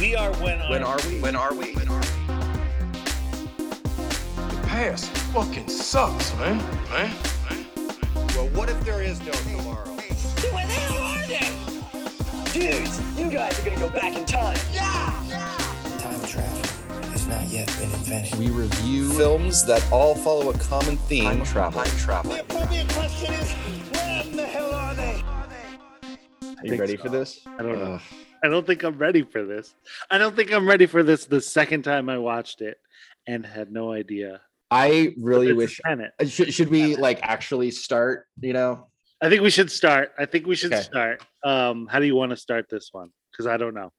We are When are we? The past fucking sucks, man. Well, what if there is no tomorrow? Dude, where the hell are they? Dudes, you guys are gonna go back in time. Yeah! Time travel has not yet been invented. We review films that all follow a common theme. Time travel. The appropriate question is, when the hell are they? Are you ready for this? I don't know. I don't think I'm ready for this. I don't think I'm ready for this the second time I watched it and had no idea. I really wish. Should we actually start, I think we should start. Okay. How do you want to start this one? Because I don't know.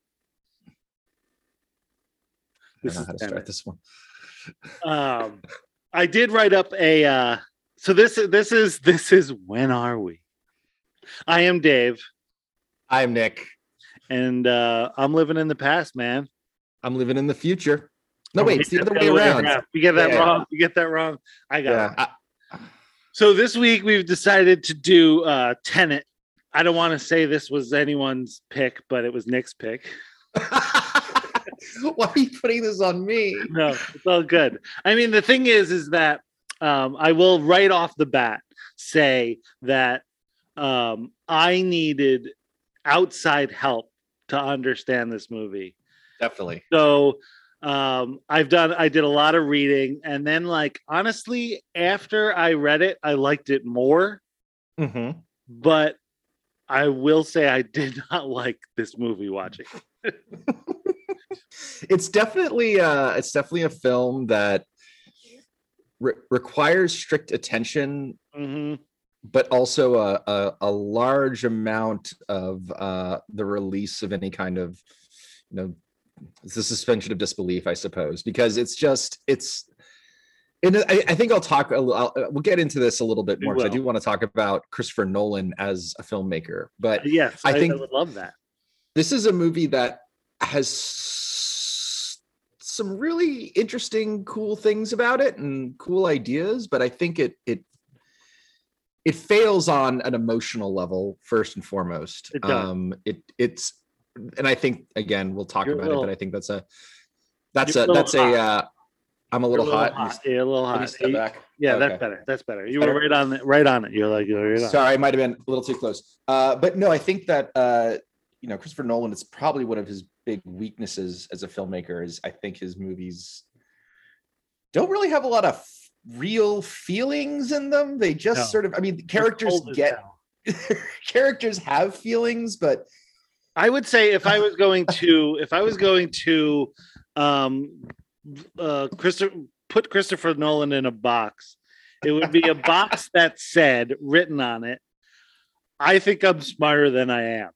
I don't know how to start this one. I did write up a, so this is When Are We? I am Dave. I am Nick. And I'm living in the past, man. I'm living in the future. No, wait, it's the other way around. You get that wrong. I got it. So this week we've decided to do Tenet. I don't want to say this was anyone's pick, but it was Nick's pick. Why are you putting this on me? No, it's all good. I mean, the thing is that I will right off the bat say that I needed outside help to understand this movie. Definitely. So I did a lot of reading, and then honestly, after I read it, I liked it more. Mm-hmm. But I will say I did not like this movie watching. It's definitely a film that requires strict attention. Mm-hmm. But also a large amount of the release of any kind of, the suspension of disbelief, I suppose, because it's just. And I think we'll get into this a little bit more. I do want to talk about Christopher Nolan as a filmmaker, but yes, I think I would love that. This is a movie that has some really interesting, cool things about it and cool ideas, but I think it fails on an emotional level first and foremost. It does. It's, and I think again we'll talk about it, but I think I'm a little hot. Yeah, a little hot. Yeah, okay. That's better. You were right on it. You're right on. Sorry, I might have been a little too close. But no, I think that Christopher Nolan, it's probably one of his big weaknesses as a filmmaker is I think his movies don't really have a lot of real feelings in them. They just characters have feelings, but I would say if I was going to put Christopher Nolan in a box, it would be a box that said, written on it, I think I'm smarter than I am.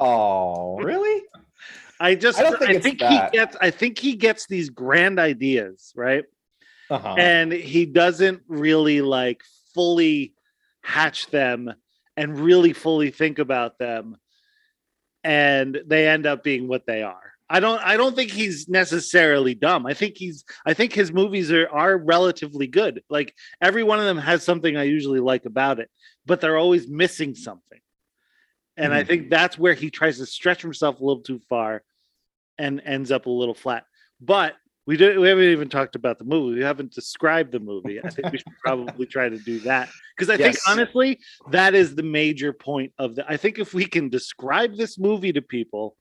Oh, really? I think he gets these grand ideas, right? Uh-huh. And he doesn't really fully hatch them and really fully think about them, and they end up being what they are. I don't think he's necessarily dumb. I think his movies are relatively good. Every one of them has something I usually like about it, but they're always missing something. And I think that's where he tries to stretch himself a little too far and ends up a little flat. But we haven't even talked about the movie. We haven't described the movie. I think we should probably try to do that. Because I think, honestly, that is the major point of the... I think if we can describe this movie to people,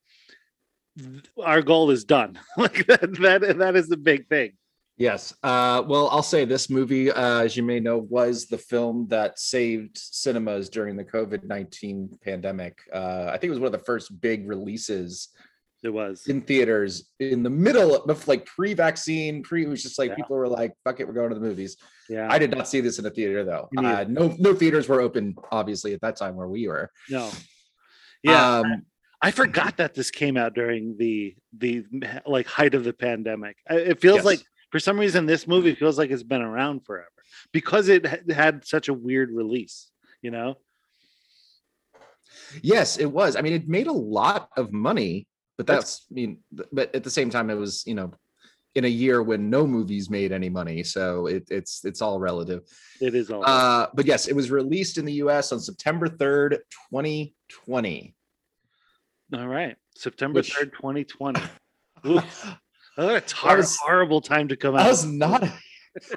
our goal is done. That is the big thing. Yes. Well, I'll say this movie, as you may know, was the film that saved cinemas during the COVID-19 pandemic. I think it was one of the first big releases. It was in theaters in the middle of pre-vaccine, it was just people were fuck it, we're going to the movies. Yeah, I did not see this in a theater though. No theaters were open obviously at that time where we were. No, yeah, I forgot that this came out during the height of the pandemic. It feels like for some reason this movie feels like it's been around forever because it had such a weird release. Yes, it was. I mean, it made a lot of money. But but at the same time, it was, in a year when no movies made any money. So it's all relative. It is all relative. But yes, it was released in the US on September 3rd, 2020. All right. September 3rd, 2020. That's a horrible time to come out. I was not.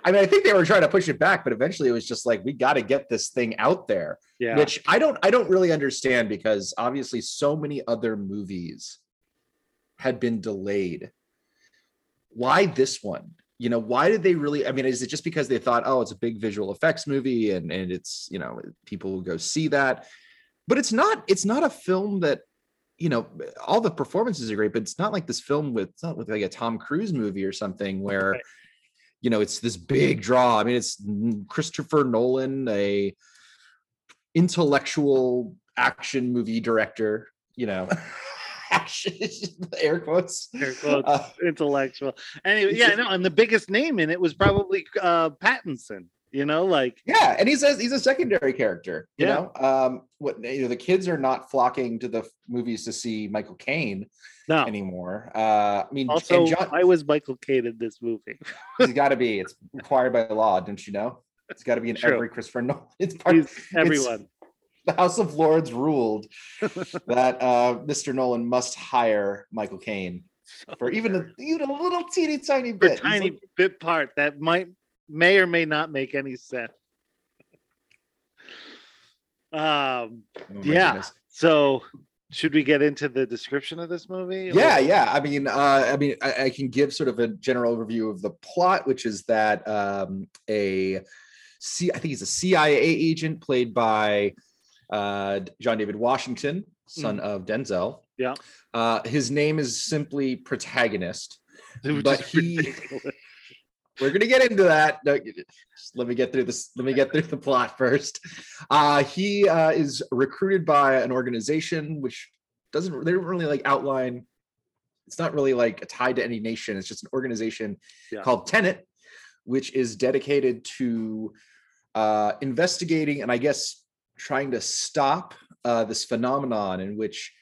I mean, I think they were trying to push it back, but eventually it was just like, we got to get this thing out there, yeah. Which I don't really understand, because obviously so many other movies had been delayed. Why this one? You know, why did they really, I mean, is it just because they thought, oh, it's a big visual effects movie and it's, you know, people will go see that, but it's not a film that, you know, all the performances are great, but it's not like this film with, it's not with like a Tom Cruise movie or something where, right. You know, it's this big draw. I mean, it's Christopher Nolan, a intellectual action movie director, you know, air quotes, intellectual. Anyway, yeah, no, and the biggest name in it was probably Pattinson, you know, like. Yeah, and he's a secondary character, you know. The kids are not flocking to the movies to see Michael Caine. No. Anymore. I mean, also, why was Michael Caine in this movie? He's got to be. It's required by law, don't you know? It's got to be in every Christopher Nolan. It's part of everyone. The House of Lords ruled that Mr. Nolan must hire Michael Caine for even a little teeny tiny bit. Tiny bit part that may or may not make any sense. Goodness. So. Should we get into the description of this movie? Yeah. I mean, I can give sort of a general overview of the plot, which is that I think he's a CIA agent played by John David Washington, son of Denzel. Yeah. His name is simply protagonist, but we're going to get into that. No, just let me get through this. Let me get through the plot first. He is recruited by an organization, which they don't really like outline. It's not really like tied to any nation. It's just an organization called Tenet, which is dedicated to investigating and I guess trying to stop this phenomenon in which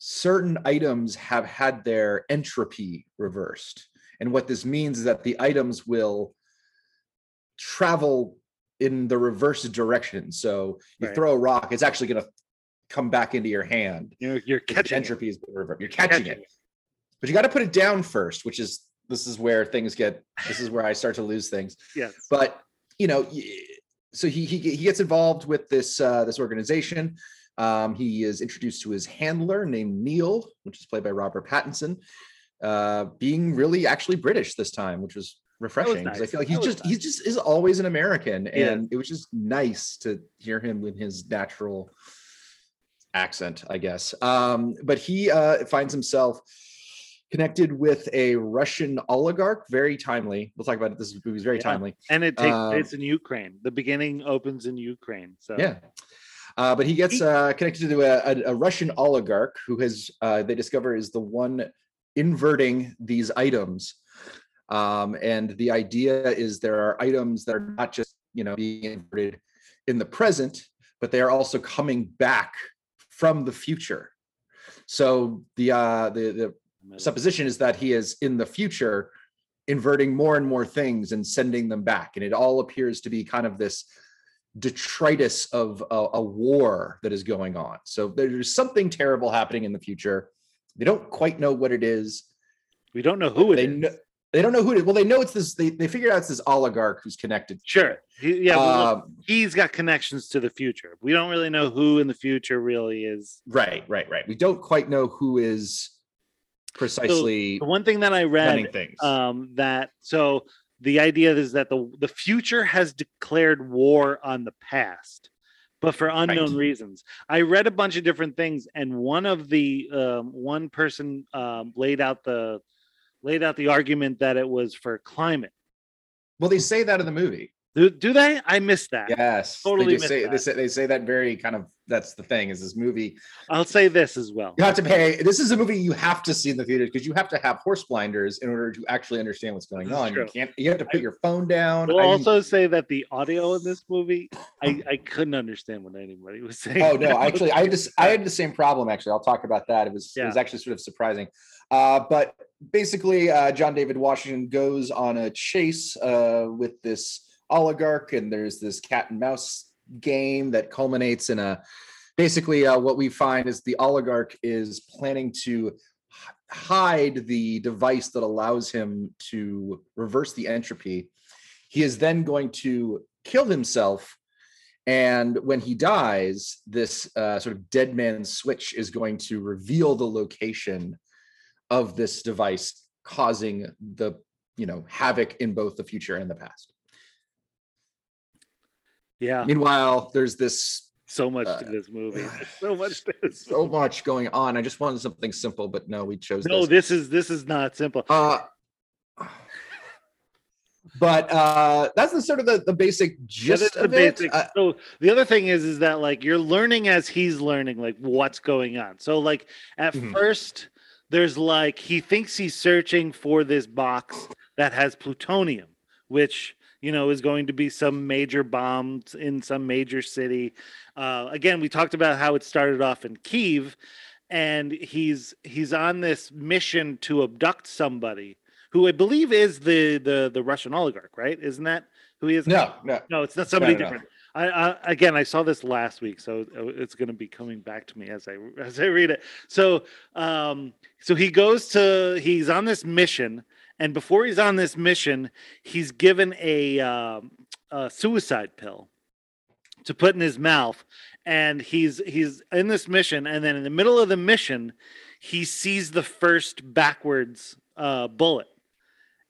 certain items have had their entropy reversed. And what this means is that the items will travel in the reverse direction. So you throw a rock, it's actually going to come back into your hand. You're catching entropy is reversed. You're catching it. But you got to put it down first, which is this is where I start to lose things. Yes. But you know, so he gets involved with this this organization. He is introduced to his handler named Neil, which is played by Robert Pattinson. Being really actually British this time, which was refreshing, because I feel like he just is always an American, and it was just nice to hear him with his natural accent, I guess. But he finds himself connected with a Russian oligarch. Very timely. We'll talk about it. This movie is very timely, and it takes place in Ukraine. The beginning opens in Ukraine. So yeah. But he gets connected to a Russian oligarch who has they discover is the one inverting these items, and the idea is there are items that are not just, you know, being inverted in the present, but they are also coming back from the future. So the supposition is that he is in the future inverting more and more things and sending them back, and it all appears to be kind of this detritus of a war that is going on. So there's something terrible happening in the future. They don't quite know what it is. We don't know who it is. They don't know who it is. Well, they know it's this. They figured out it's this oligarch who's connected. Sure. He's got connections to the future. We don't really know who in the future really is. Right. We don't quite know who is precisely. So one thing that I read, the idea is that the future has declared war on the past, but for unknown reasons. I read a bunch of different things, and one of the one person laid out the argument that it was for climate. Well, they say that in the movie. Do they? I missed that. Yes, totally. They say that very kind of. That's the thing. Is this movie? I'll say this as well. You have to pay. This is a movie you have to see in the theater because you have to have horse blinders in order to actually understand what's going on. True. You can't. You have to put your phone down. I'll also say that the audio in this movie, I couldn't understand what anybody was saying. Oh no! Actually, I had the same problem. Actually, I'll talk about that. It was actually sort of surprising, but basically, John David Washington goes on a chase with this oligarch, and there's this cat and mouse game that culminates in what we find is the oligarch is planning to hide the device that allows him to reverse the entropy. He is then going to kill himself. And when he dies, this sort of dead man switch is going to reveal the location of this device, causing the, you know, havoc in both the future and the past. Yeah. Meanwhile, there's this so much to this movie. So much going on. I just wanted something simple, but no, we chose. No, this is not simple. But that's the sort of the basic gist of it. So the other thing is that like you're learning as he's learning, like what's going on. So like at first, there's like he thinks he's searching for this box that has plutonium, which you know is going to be some major bomb in some major city. Again, we talked about how it started off in Kyiv, and he's on this mission to abduct somebody who I believe is the Russian oligarch, right? Isn't that who he is? No, it's not somebody different. No. I saw this last week, so it's going to be coming back to me as I read it. So, so he's on this mission, and before he's on this mission, he's given a suicide pill to put in his mouth, and he's in this mission, and then in the middle of the mission, he sees the first backwards bullet.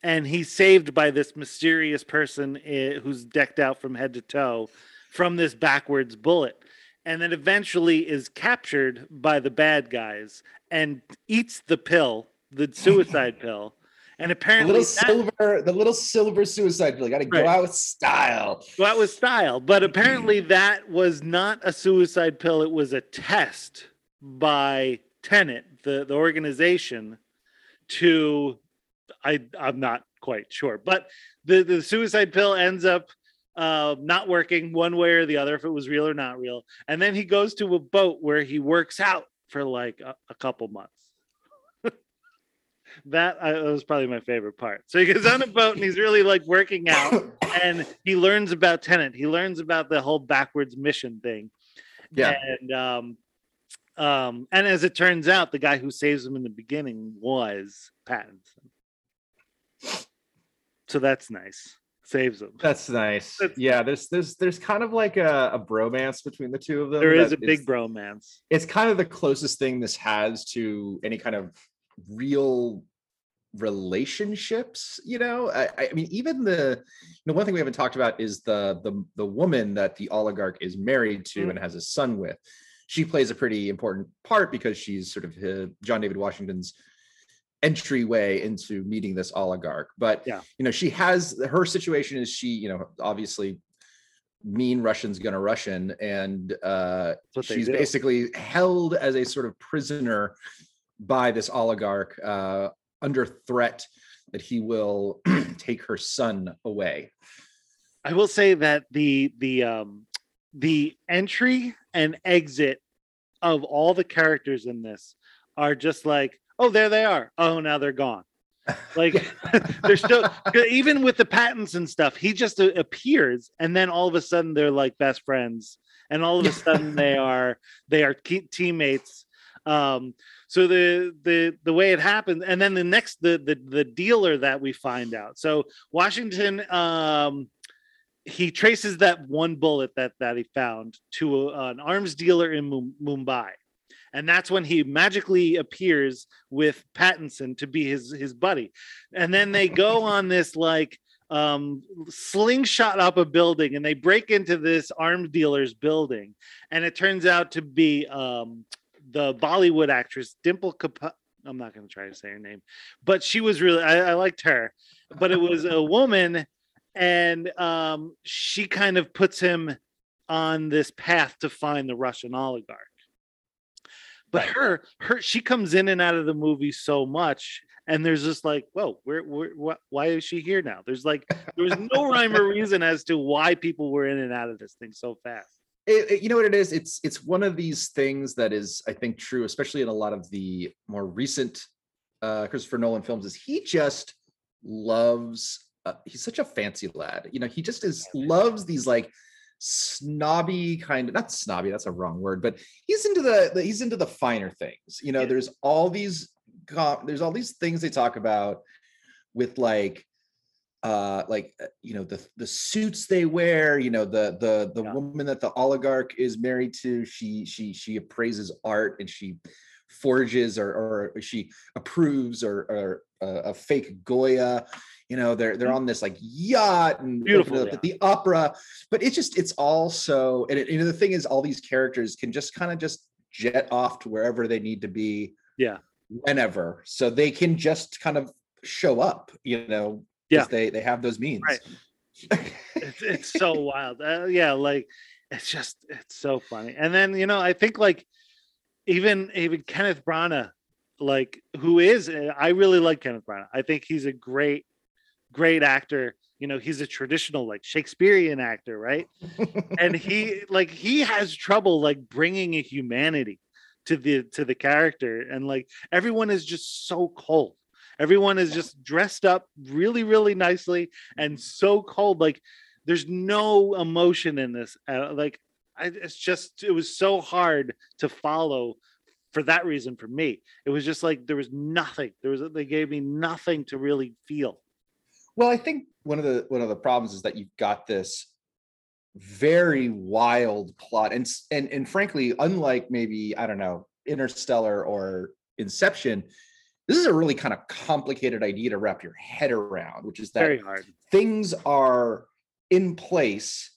And he's saved by this mysterious person who's decked out from head to toe from this backwards bullet. And then eventually is captured by the bad guys and eats the pill, the suicide pill. And apparently the little silver suicide pill. Got to go out with style. Go out with style. But apparently that was not a suicide pill. It was a test by Tenet, the organization, to... I'm not quite sure, but the suicide pill ends up not working one way or the other, if it was real or not real. And then he goes to a boat where he works out for like a couple months. That was probably my favorite part. So he goes on a boat and he's really like working out, and he learns about Tenet. He learns about the whole backwards mission thing. Yeah. And as it turns out, the guy who saves him in the beginning was Pattinson. So that's nice. Saves them. That's nice. Yeah, there's kind of like a bromance between the two of them. There is a big bromance. It's kind of the closest thing this has to any kind of real relationships, you know. I mean, even one thing we haven't talked about is the woman that the oligarch is married to and has a son with. She plays a pretty important part because she's sort of John David Washington's entryway into meeting this oligarch. But you know, she has her situation is she, you know, obviously mean Russian's gonna Russian, and she's basically held as a sort of prisoner by this oligarch under threat that he will take her son away. I will say that the entry and exit of all the characters in this are just like, oh, there they are. Oh, now they're gone. Like they're still, even with the patents and stuff, he just appears, and then all of a sudden they're like best friends, and all of a sudden they are teammates. So the way it happens, and then the next the dealer that we find out. So Washington, he traces that one bullet that he found to an arms dealer in Mumbai. And that's when he magically appears with Pattinson to be his buddy. And then they go on this like slingshot up a building, and they break into this arms dealer's building. And it turns out to be the Bollywood actress Dimple Kapoor. I'm not going to try to say her name, but she was really, I liked her, but it was a woman, and she kind of puts him on this path to find the Russian oligarch. But her, she comes in and out of the movie so much, and there's just like, whoa, why is she here now? There's like, there was no rhyme or reason as to why people were in and out of this thing so fast. You know what it is? It's one of these things that is, I think, true, especially in a lot of the more recent Christopher Nolan films. Is he just loves? He's such a fancy lad, you know. He just loves these like. Snobby kind of, not snobby, that's a wrong word, but he's into the finer things, you know. There's all these there's all these things they talk about with the suits they wear, the woman that the oligarch is married to, she appraises art and she forges or she approves or a fake Goya, they're on this like yacht and beautiful at the opera, but it's also, and the thing is, all these characters can just kind of just jet off to wherever they need to be, whenever, so they can just kind of show up, they have those means, right? it's so wild. It's so funny. And then I think even Kenneth Branagh, I really like Kenneth Branagh. I think he's a great actor. He's a traditional Shakespearean actor, right? And he has trouble bringing a humanity to the character, and everyone is just so cold. Everyone is just dressed up really, really nicely and so cold. There's no emotion in this. It was so hard to follow for that reason for me. It was just there was nothing. They gave me nothing to really feel. Well, I think one of the problems is that you've got this very wild plot, and frankly, unlike maybe, I don't know, Interstellar or Inception, this is a really kind of complicated idea to wrap your head around, which is that very hard. Things are in place,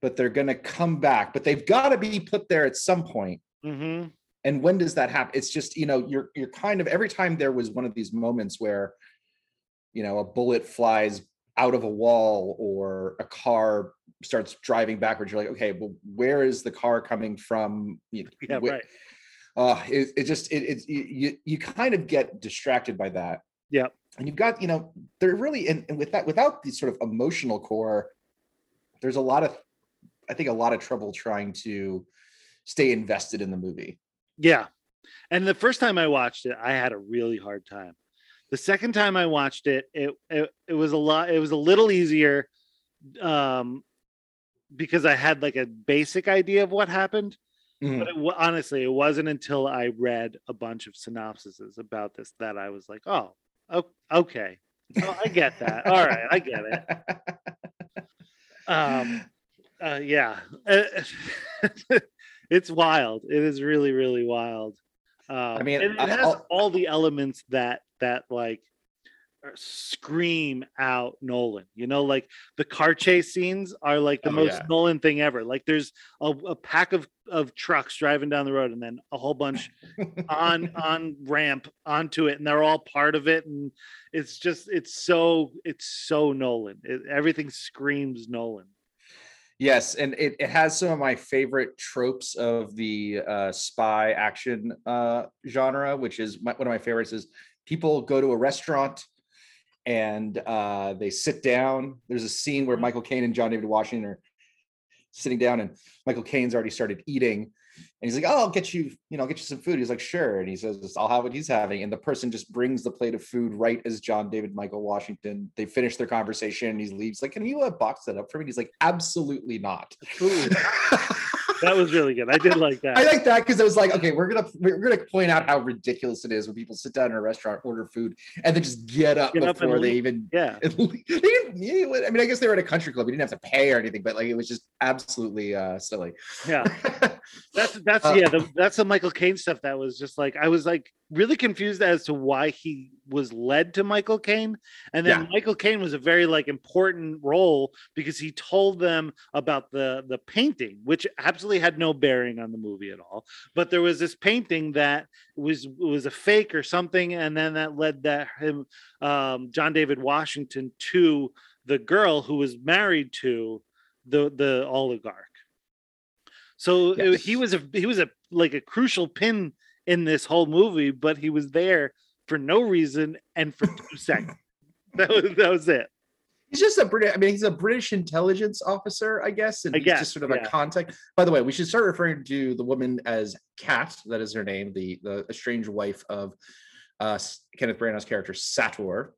but they're going to come back, but they've got to be put there at some point. Mm-hmm. And when does that happen? It's just, you're kind of, every time there was one of these moments where, a bullet flies out of a wall or a car starts driving backwards, you're like, okay, well, where is the car coming from? Right. You kind of get distracted by that. Yeah. And you've got, they're really, and with that, without the sort of emotional core, there's a lot of trouble trying to stay invested in the movie. Yeah. And the first time I watched it, I had a really hard time. The second time I watched it, it was a little easier, because I had a basic idea of what happened. But honestly, it wasn't until I read a bunch of synopses about this that I was like, oh, okay. Oh, I get that. All right. I get it. Yeah. It's wild. It is really, really wild. It has all the elements that scream out Nolan. The car chase scenes are the most Nolan thing ever. There's a pack of trucks driving down the road and then a whole bunch on ramp onto it, and they're all part of it, and it's so Nolan. Everything screams Nolan. Yes, and it has some of my favorite tropes of the spy action genre, which is one of my favorites is people go to a restaurant and they sit down. There's a scene where Michael Caine and John David Washington are sitting down, and Michael Caine's already started eating, and he's like, "Oh, I'll get you, some food." He's like, "Sure," and he says, "I'll have what he's having." And the person just brings the plate of food right as John David Michael Washington. They finish their conversation, and he leaves. Like, "Can you box that up for me?" And he's like, "Absolutely not." Absolutely. That was really good. I did like that. I like that because it was like, okay, we're gonna point out how ridiculous it is when people sit down in a restaurant, order food, and then just get up before they even. Yeah. I guess they were at a country club. You didn't have to pay or anything, but it was just absolutely silly. Yeah. That's the Michael Caine stuff that was just I was really confused as to why he was led to Michael Caine, and then Michael Caine was a very important role because he told them about the painting, which absolutely had no bearing on the movie at all, but there was this painting that was a fake or something, and then that led John David Washington to the girl who was married to the oligarch. So yes. He was a crucial pin in this whole movie, but he was there for no reason and for 2 seconds. That was it. He's just he's a British intelligence officer, I guess, and he's just sort of a contact. By the way, we should start referring to the woman as Kat. That is her name, the estranged wife of Kenneth Branagh's character Sator.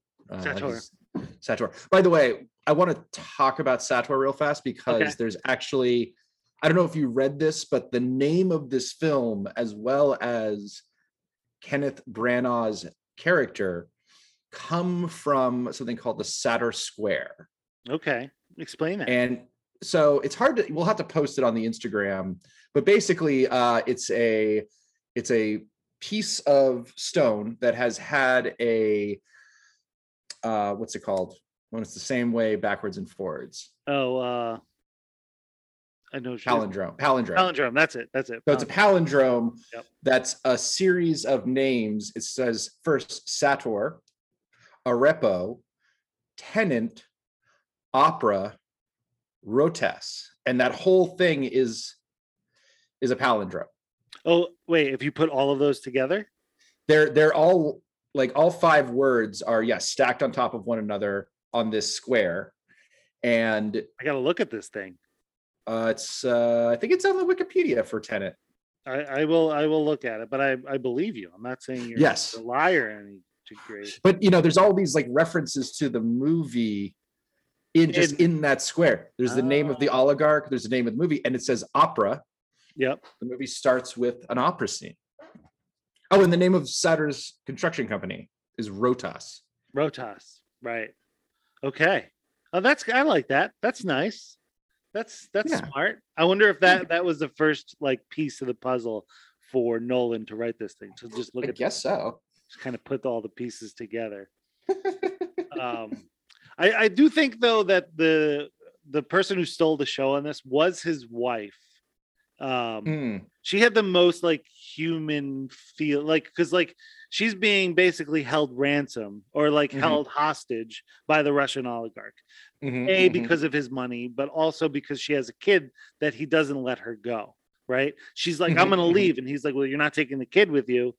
Sator. By the way, I want to talk about Sator real fast because there's actually. I don't know if you read this, but the name of this film, as well as Kenneth Branagh's character come from something called the Satter Square. Okay, explain that. And so it's hard to, we'll have to post it on the Instagram, but basically it's a piece of stone that has had a, what's it called? When it's the same way backwards and forwards. Oh, I know. Palindrome. That's it. So it's a palindrome. Yep. That's a series of names. It says first Sator, Arepo, Tenant, Opera, Rotas. And that whole thing is a palindrome. Oh, wait, if you put all of those together? They're all, like, all five words are, yes, stacked on top of one another on this square. And I gotta look at this thing. I think it's on the Wikipedia for Tenet. I will look at it, but I believe you. I'm not saying you're a liar in any degree. But, you know, there's all these, like, references to the movie in that square. There's the name of the oligarch, there's the name of the movie, and it says Opera. Yep. The movie starts with an opera scene. Oh, and the name of Satter's construction company is Rotas. Rotas, right. Okay. Oh, I like that. That's nice. That's smart. I wonder if that was the first, like, piece of the puzzle for Nolan to write this thing. So just look at I guess so. Just kind of put all the pieces together. I do think, though, that the person who stole the show on this was his wife. She had the most, like, human feel, like, because, like, she's being basically held ransom or, like, held hostage by the Russian oligarch, because of his money, but also because she has a kid that he doesn't let her go. Right? She's like, I'm gonna leave, and he's like, well, you're not taking the kid with you.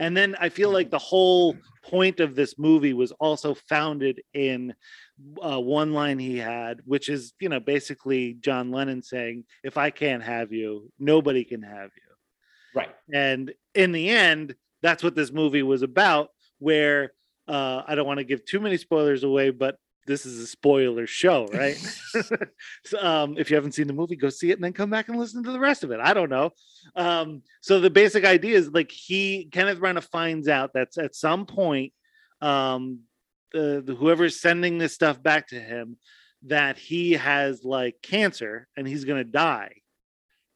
And then I feel like the whole point of this movie was also founded in one line he had, which is, you know, basically John Lennon saying, if I can't have you, nobody can have you. Right. And in the end, that's what this movie was about, where I don't want to give too many spoilers away, but this is a spoiler show, right? So, if you haven't seen the movie, go see it and then come back and listen to the rest of it. I don't know. So the basic idea is, like, Kenneth Branagh finds out that at some point, whoever's sending this stuff back to him, that he has, like, cancer and he's going to die.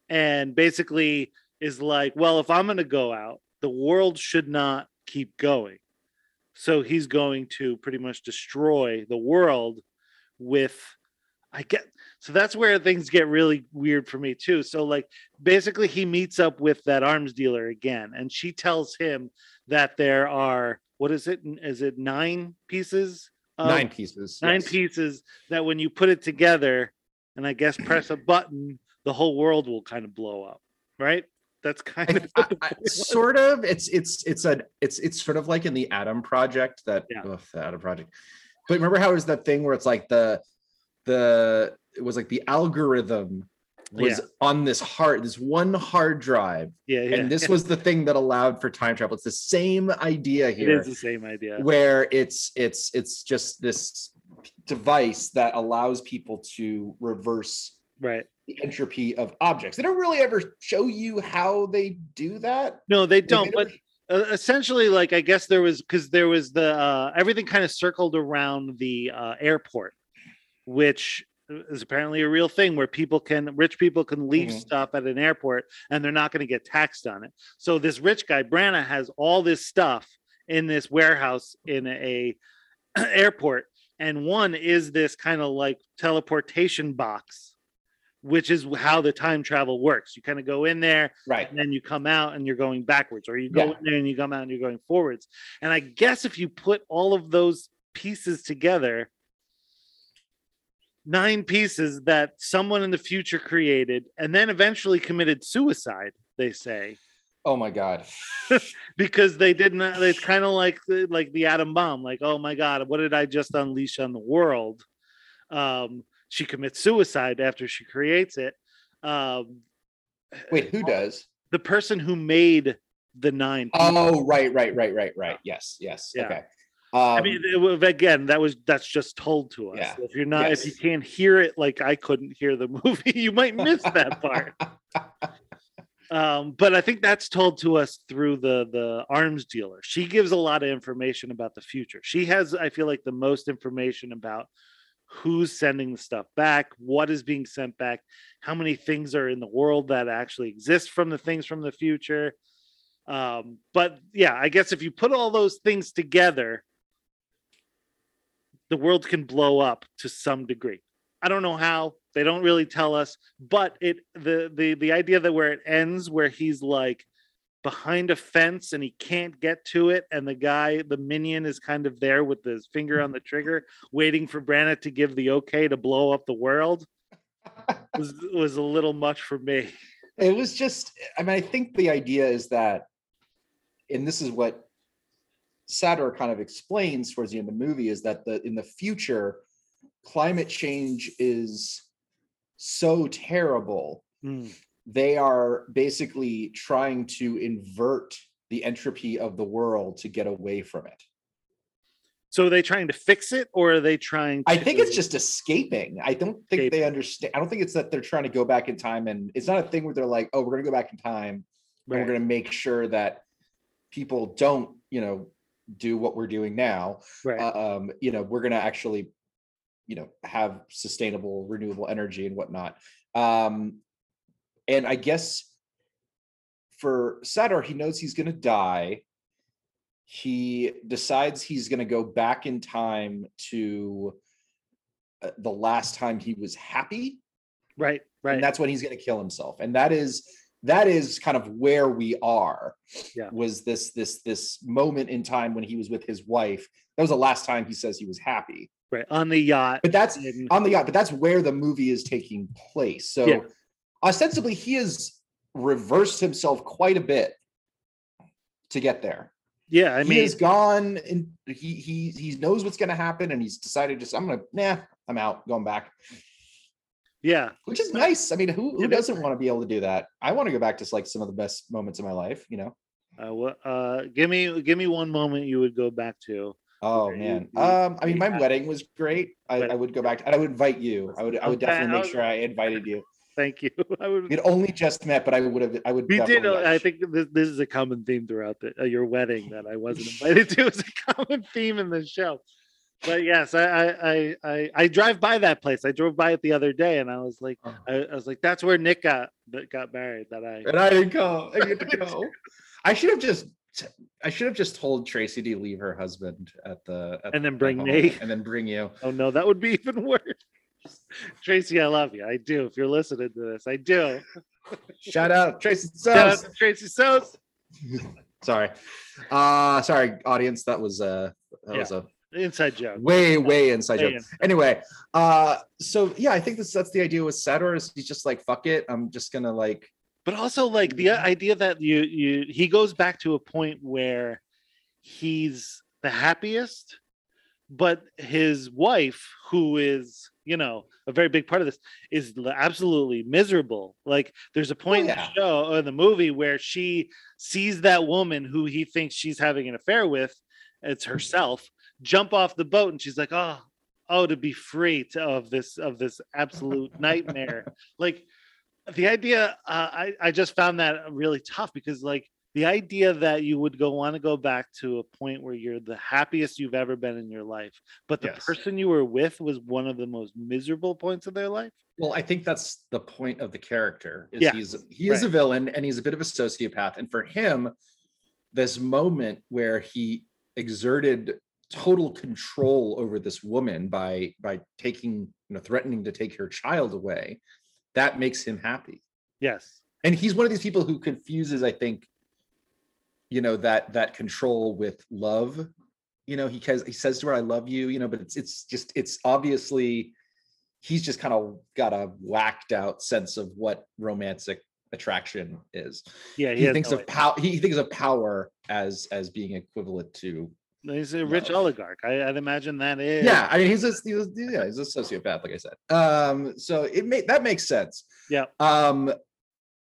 And basically is like, well, if I'm going to go out, the world should not keep going. So he's going to pretty much destroy the world with, so that's where things get really weird for me too. So, like, basically he meets up with that arms dealer again, and she tells him that there are, what is it? Is it nine pieces? Nine pieces that when you put it together and, I guess, press a button, the whole world will kind of blow up. Right? That's kind of it's sort of like in the Atom Project the Atom Project. But remember how it was that thing where it's like it was like the algorithm was on this one hard drive. Yeah. And this was the thing that allowed for time travel. It's the same idea here. It is the same idea. Where it's just this device that allows people to reverse the entropy of objects. They don't really ever show you how they do that. No, they don't. But essentially, like, I guess there was the everything kind of circled around the airport, which is apparently a real thing where rich people can leave stuff at an airport and they're not going to get taxed on it. So this rich guy Branagh has all this stuff in this warehouse in a airport, and one is this kind of, like, teleportation box, which is how the time travel works. You kind of go in there, and then you come out and you're going backwards, or you go in there and you come out and you're going forwards. And I guess if you put all of those pieces together, nine pieces that someone in the future created and then eventually committed suicide, they say. Oh my God. Because they didn't, it's kind of like the atom bomb, like, oh my God, what did I just unleash on the world? She commits suicide after she creates it. Wait, who does? The person who made the nine people. Oh, right. Yes. Yeah. Okay. I mean, again, that's just told to us. Yeah. If you're not, if you can't hear it, like I couldn't hear the movie, you might miss that part. But I think that's told to us through the arms dealer. She gives a lot of information about the future. She has, I feel like, the most information about who's sending the stuff back, what is being sent back, how many things are in the world that actually exist from the things from the future. But yeah, I guess if you put all those things together, the world can blow up to some degree. I don't know how. They don't really tell us, but the idea that where it ends, where he's like behind a fence and he can't get to it, and the guy, the minion, is kind of there with his finger on the trigger, waiting for Branagh to give the okay to blow up the world, was a little much for me. It was just, I mean, I think the idea is that, and this is what Satter kind of explains towards the end of the movie, is that in the future, climate change is so terrible. They are basically trying to invert the entropy of the world to get away from it. So are they trying to fix it, or are they trying to... I think it's just escaping. I don't think they understand. I don't think it's that they're trying to go back in time, and it's not a thing where they're like, oh, we're going to go back in time, right, and we're going to make sure that people don't, you know, do what we're doing now. Right. You know, we're going to actually, you know, have sustainable renewable energy and whatnot. And I guess for Satter, he knows he's going to die. He decides he's going to go back in time to the last time he was happy. Right, right. And that's when he's going to kill himself. And that is kind of where we are. Yeah. Was this moment in time when he was with his wife. That was the last time he says he was happy. Right, on the yacht. But that's on the yacht, but that's where the movie is taking place. So yeah. Ostensibly, he has reversed himself quite a bit to get there. Yeah, I mean, he's gone, and he knows what's going to happen, and he's decided just I'm out, going back. Yeah, which is nice. I mean, who doesn't want to be able to do that? I want to go back to like some of the best moments of my life. You know, give me one moment you would go back to. Oh man. I mean, my wedding was great. I would go back to, and I would invite you. I would definitely make sure I invited you. Thank you. We'd only just met, but I would. We did. I think this is a common theme throughout your wedding that I wasn't invited to. It's a common theme in the show. But yes, I drive by that place. I drove by it the other day, and I was like, that's where Nick got married. And I didn't go. I didn't go. I should have just told Tracy to leave her husband and then bring you. Oh no, that would be even worse. Tracy, I love you. I do. If you're listening to this, I do. Shout out to Tracy Sos. Sorry. Sorry, audience. That was a inside joke. Way inside joke. Inside. Anyway, so yeah, I think that's the idea with Satter, is he's just like, fuck it, I'm just gonna like. But also, like, the idea that he goes back to a point where he's the happiest, but his wife, who is, you know, a very big part of this, is absolutely miserable. Like, there's a point in the show or the movie where she sees that woman who he thinks she's having an affair with, it's herself, jump off the boat, and she's like, oh, to be free of this absolute nightmare. Like. The idea, I just found that really tough, because like the idea that you would want to go back to a point where you're the happiest you've ever been in your life, but the person you were with was one of the most miserable points of their life. Well, I think that's the point of the character. Is he is a villain, and he's a bit of a sociopath. And for him, this moment where he exerted total control over this woman by taking, you know, threatening to take her child away, that makes him happy. Yes. And he's one of these people who confuses, I think, you know, that control with love. You know, he says to her, I love you, you know, but it's obviously, he's just kind of got a whacked out sense of what romantic attraction is. Yeah. He thinks of power as being equivalent to. He's a rich oligarch. I'd imagine that is. Yeah, I mean, he's a sociopath, like I said. So that makes sense. Yeah.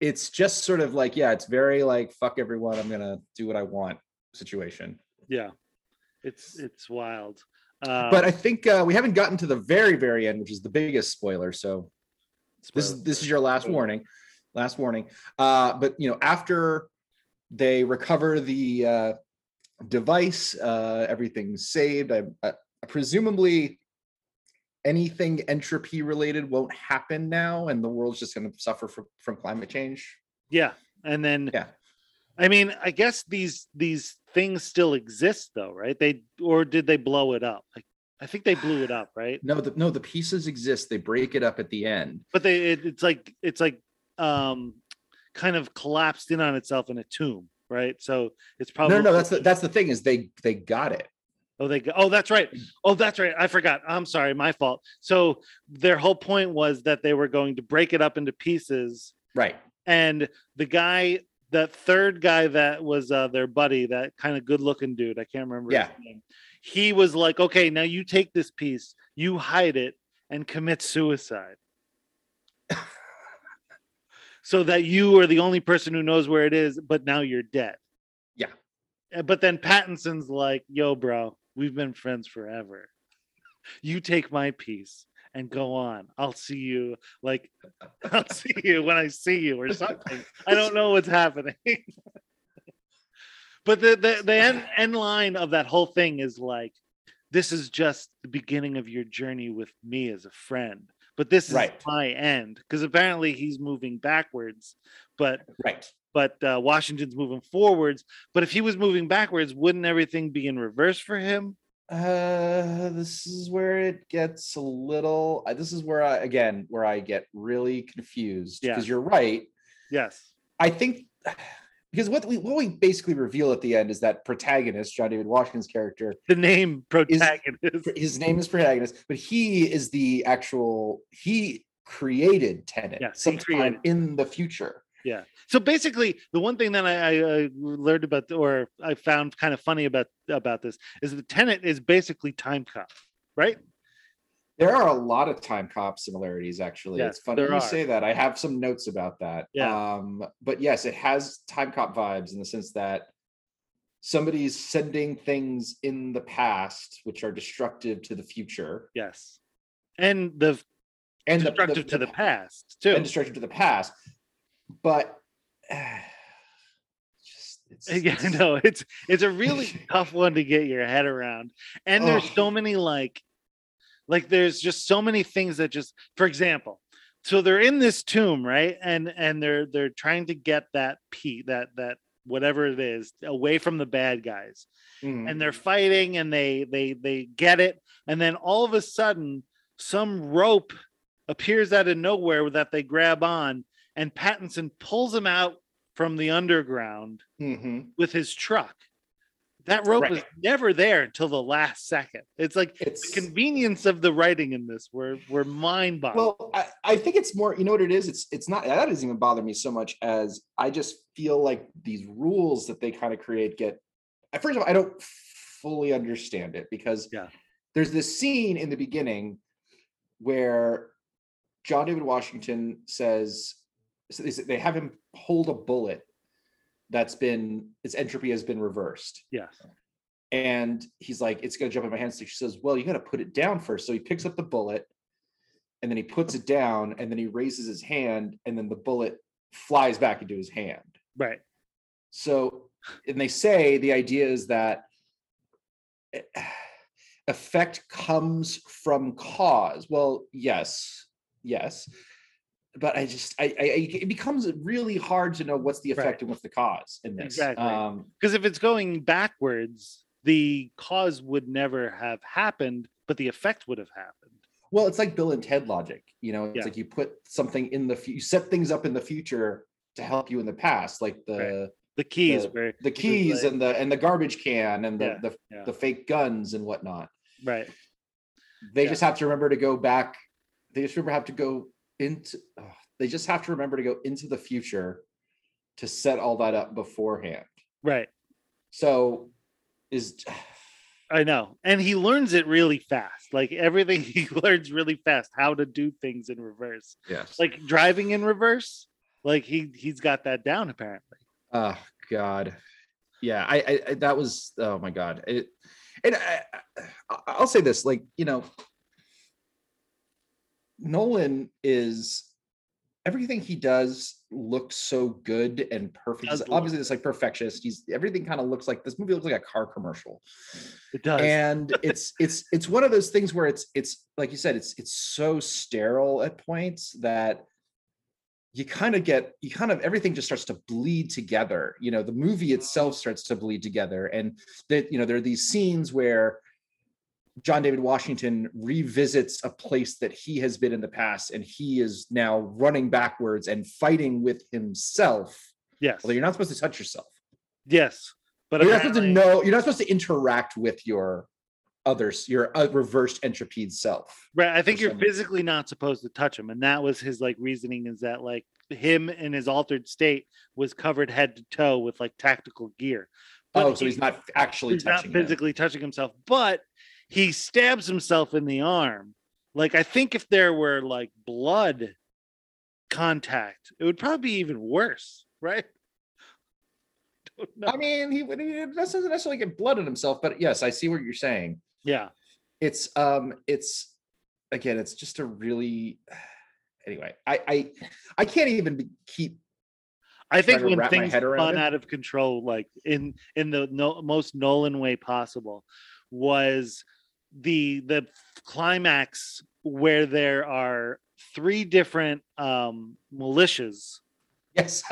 It's just sort of like, yeah, it's very like, fuck everyone, I'm gonna do what I want situation. Yeah, it's wild. But I think we haven't gotten to the very, very end, which is the biggest spoiler. So this is your last warning. last warning. But you know, after they recover the device, everything's saved. I presumably anything entropy related won't happen now, and the world's just going to suffer from climate change. Yeah, and then yeah, I mean, I guess these things still exist though, right? They, or did they blow it up? Like, I think they blew it up, right? No, the pieces exist. They break it up at the end, but it's like kind of collapsed in on itself in a tomb, right? So it's probably no. That's the thing is they got it. Oh, that's right. I forgot. I'm sorry. My fault. So their whole point was that they were going to break it up into pieces. Right. And the guy, that third guy that was their buddy, that kind of good looking dude, I can't remember his name. He was like, okay, now you take this piece, you hide it and commit suicide. So that you are the only person who knows where it is, but now you're dead. Yeah. But then Pattinson's like, yo, bro, we've been friends forever. You take my piece and go on. I'll see you when I see you or something. I don't know what's happening. But the end line of that whole thing is like, this is just the beginning of your journey with me as a friend. But this is my end, because apparently he's moving backwards. But Washington's moving forwards. But if he was moving backwards, wouldn't everything be in reverse for him? This is where it gets a little. This is where I get really confused, because you're right. Yes, I think because what we basically reveal at the end is that protagonist, John David Washington's character, the name protagonist. His name is protagonist, but he is the actual. He created Tenet sometime in the future. Yeah. So basically, the one thing that I learned about, or I found kind of funny about this, is the Tenet is basically Time Cop, right? There are a lot of Time Cop similarities, actually. Yes, it's funny you say that. I have some notes about that. Yeah. But yes, it has Time Cop vibes in the sense that somebody's sending things in the past which are destructive to the future. Yes. And destructive to the past, too. And destructive to the past. But it's a really tough one to get your head around, and there's so many like there's just so many things that just, for example, so they're in this tomb, right, and they're trying to get that that whatever it is away from the bad guys, and they're fighting and they get it, and then all of a sudden some rope appears out of nowhere that they grab on. And Pattinson pulls him out from the underground with his truck. That rope was never there until the last second. It's like the convenience of the writing in this were mind-boggling. Well, I think it's more, you know what it is? It's not, that doesn't even bother me so much as I just feel like these rules that they kind of create get, first of all, I don't fully understand it, because there's this scene in the beginning where John David Washington says, so they have him hold a bullet that's been, its entropy has been reversed. Yeah. And he's like, it's going to jump in my hand. So she says, well, you got to put it down first. So he picks up the bullet and then he puts it down and then he raises his hand and then the bullet flies back into his hand. Right. So, and they say the idea is that effect comes from cause. Well, yes. But I just, it becomes really hard to know what's the effect and what's the cause in this. Exactly. Because if it's going backwards, the cause would never have happened, but the effect would have happened. Well, it's like Bill and Ted logic. You know, it's like you put something in you set things up in the future to help you in the past, like the keys like, and the garbage can and the fake guns and whatnot. Right. They just have to remember to go back. They just remember have to go. They just have to remember to go into the future to set all that up beforehand. Right. So I know. And he learns it really fast. Like everything he learns really fast, how to do things in reverse. Yes. Like driving in reverse. Like he's got that down apparently. Oh God. Yeah. I that was, oh my God. I'll say this, like, you know, Nolan, is everything he does look so good and perfect. Obviously, it's like perfectionist. Everything kind of looks like this movie looks like a car commercial. It does, and it's one of those things where it's like you said, it's so sterile at points that you kind of everything just starts to bleed together. You know, the movie itself starts to bleed together, and that, you know, there are these scenes where John David Washington revisits a place that he has been in the past, and he is now running backwards and fighting with himself. Yes. Although you're not supposed to touch yourself. Yes. But you're not supposed to know, you're not supposed to interact with your reversed entropied self. Right. I think you're physically not supposed to touch him. And that was his like reasoning, is that like him in his altered state was covered head to toe with like tactical gear. But so he's not actually touching, not physically touching himself, but he stabs himself in the arm. Like, I think if there were like blood contact, it would probably be even worse, right? I mean, he doesn't necessarily get blood on himself, but yes, I see what you're saying. Yeah. It's again, it's just a really, anyway, I can't even keep. I think when things run out of control, like in the most Nolan way possible, was the climax where there are three different militias, yes,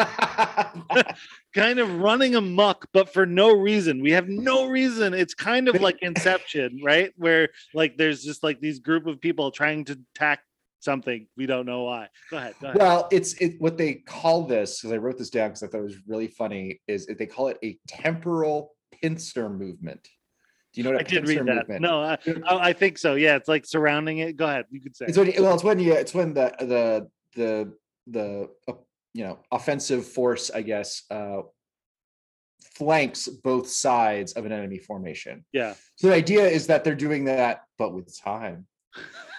kind of running amok, but for no reason. We have no reason. It's kind of like Inception, right? Where like there's just like these group of people trying to attack something, we don't know why. Go ahead. Well, it's what they call this, because I wrote this down because I thought it was really funny, is they call it a temporal pincer movement. Do you know what I did read that? Movement? No, I think so. Yeah, it's like surrounding it. Go ahead, you could say. It's when the you know, offensive force, I guess, flanks both sides of an enemy formation. Yeah. So the idea is that they're doing that, but with time.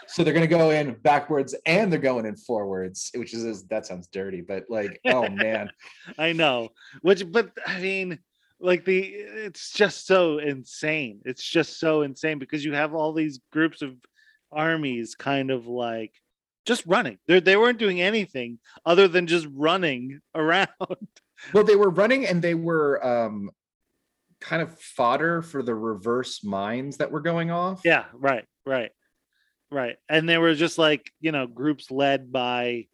So they're going to go in backwards and they're going in forwards, which is that sounds dirty, but like, oh man, I know. But I mean, like it's just so insane. It's just so insane because you have all these groups of armies kind of like just running. They weren't doing anything other than just running around. Well, they were running and they were kind of fodder for the reverse mines that were going off. Yeah. Right. Right. And they were just like, you know, groups led by,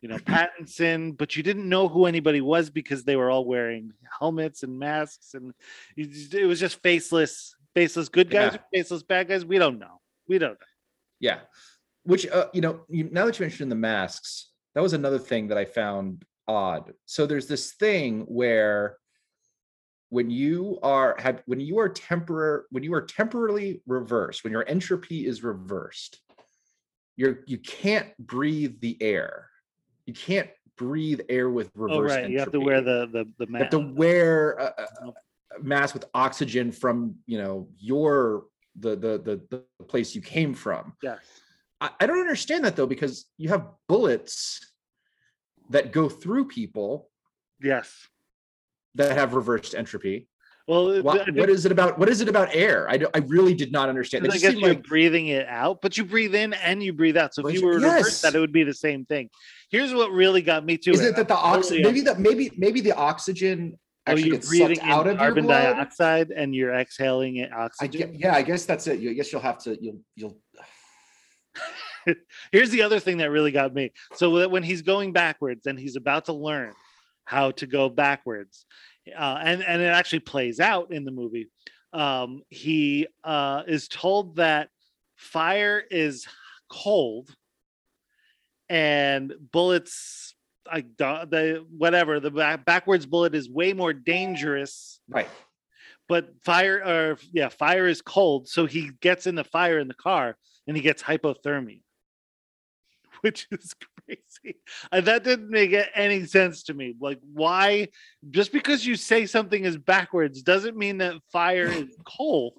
you know, Pattinson, but you didn't know who anybody was because they were all wearing helmets and masks. And it was just faceless good guys, or faceless bad guys. We don't know. Yeah. Which, you know, now that you mentioned the masks, that was another thing that I found odd. So there's this thing where when you are temporarily reversed, when your entropy is reversed, you can't breathe the air. You can't breathe air with reverse entropy. You have to wear the mask. You have to wear a mask with oxygen from, you know, the place you came from. Yes. I don't understand that though, because you have bullets that go through people. Yes. That have reversed entropy. Well, what is it about air? I really did not understand. I guess you're breathing it out, but you breathe in and you breathe out. So if you were reversed, that it would be the same thing. Here's what really got me to it. Is it that the oxygen? Maybe the oxygen actually gets sucked out of your blood? Carbon dioxide, and you're exhaling it oxygen. I guess that's it. I guess you'll have to. You'll. Here's the other thing that really got me. So that when he's going backwards and he's about to learn how to go backwards, and it actually plays out in the movie, he is told that fire is cold and bullets, the backwards bullet is way more dangerous, right? But fire is cold, so he gets in the fire in the car and he gets hypothermia, which is crazy. That didn't make any sense to me. Like, why? Just because you say something is backwards doesn't mean that fire is cold.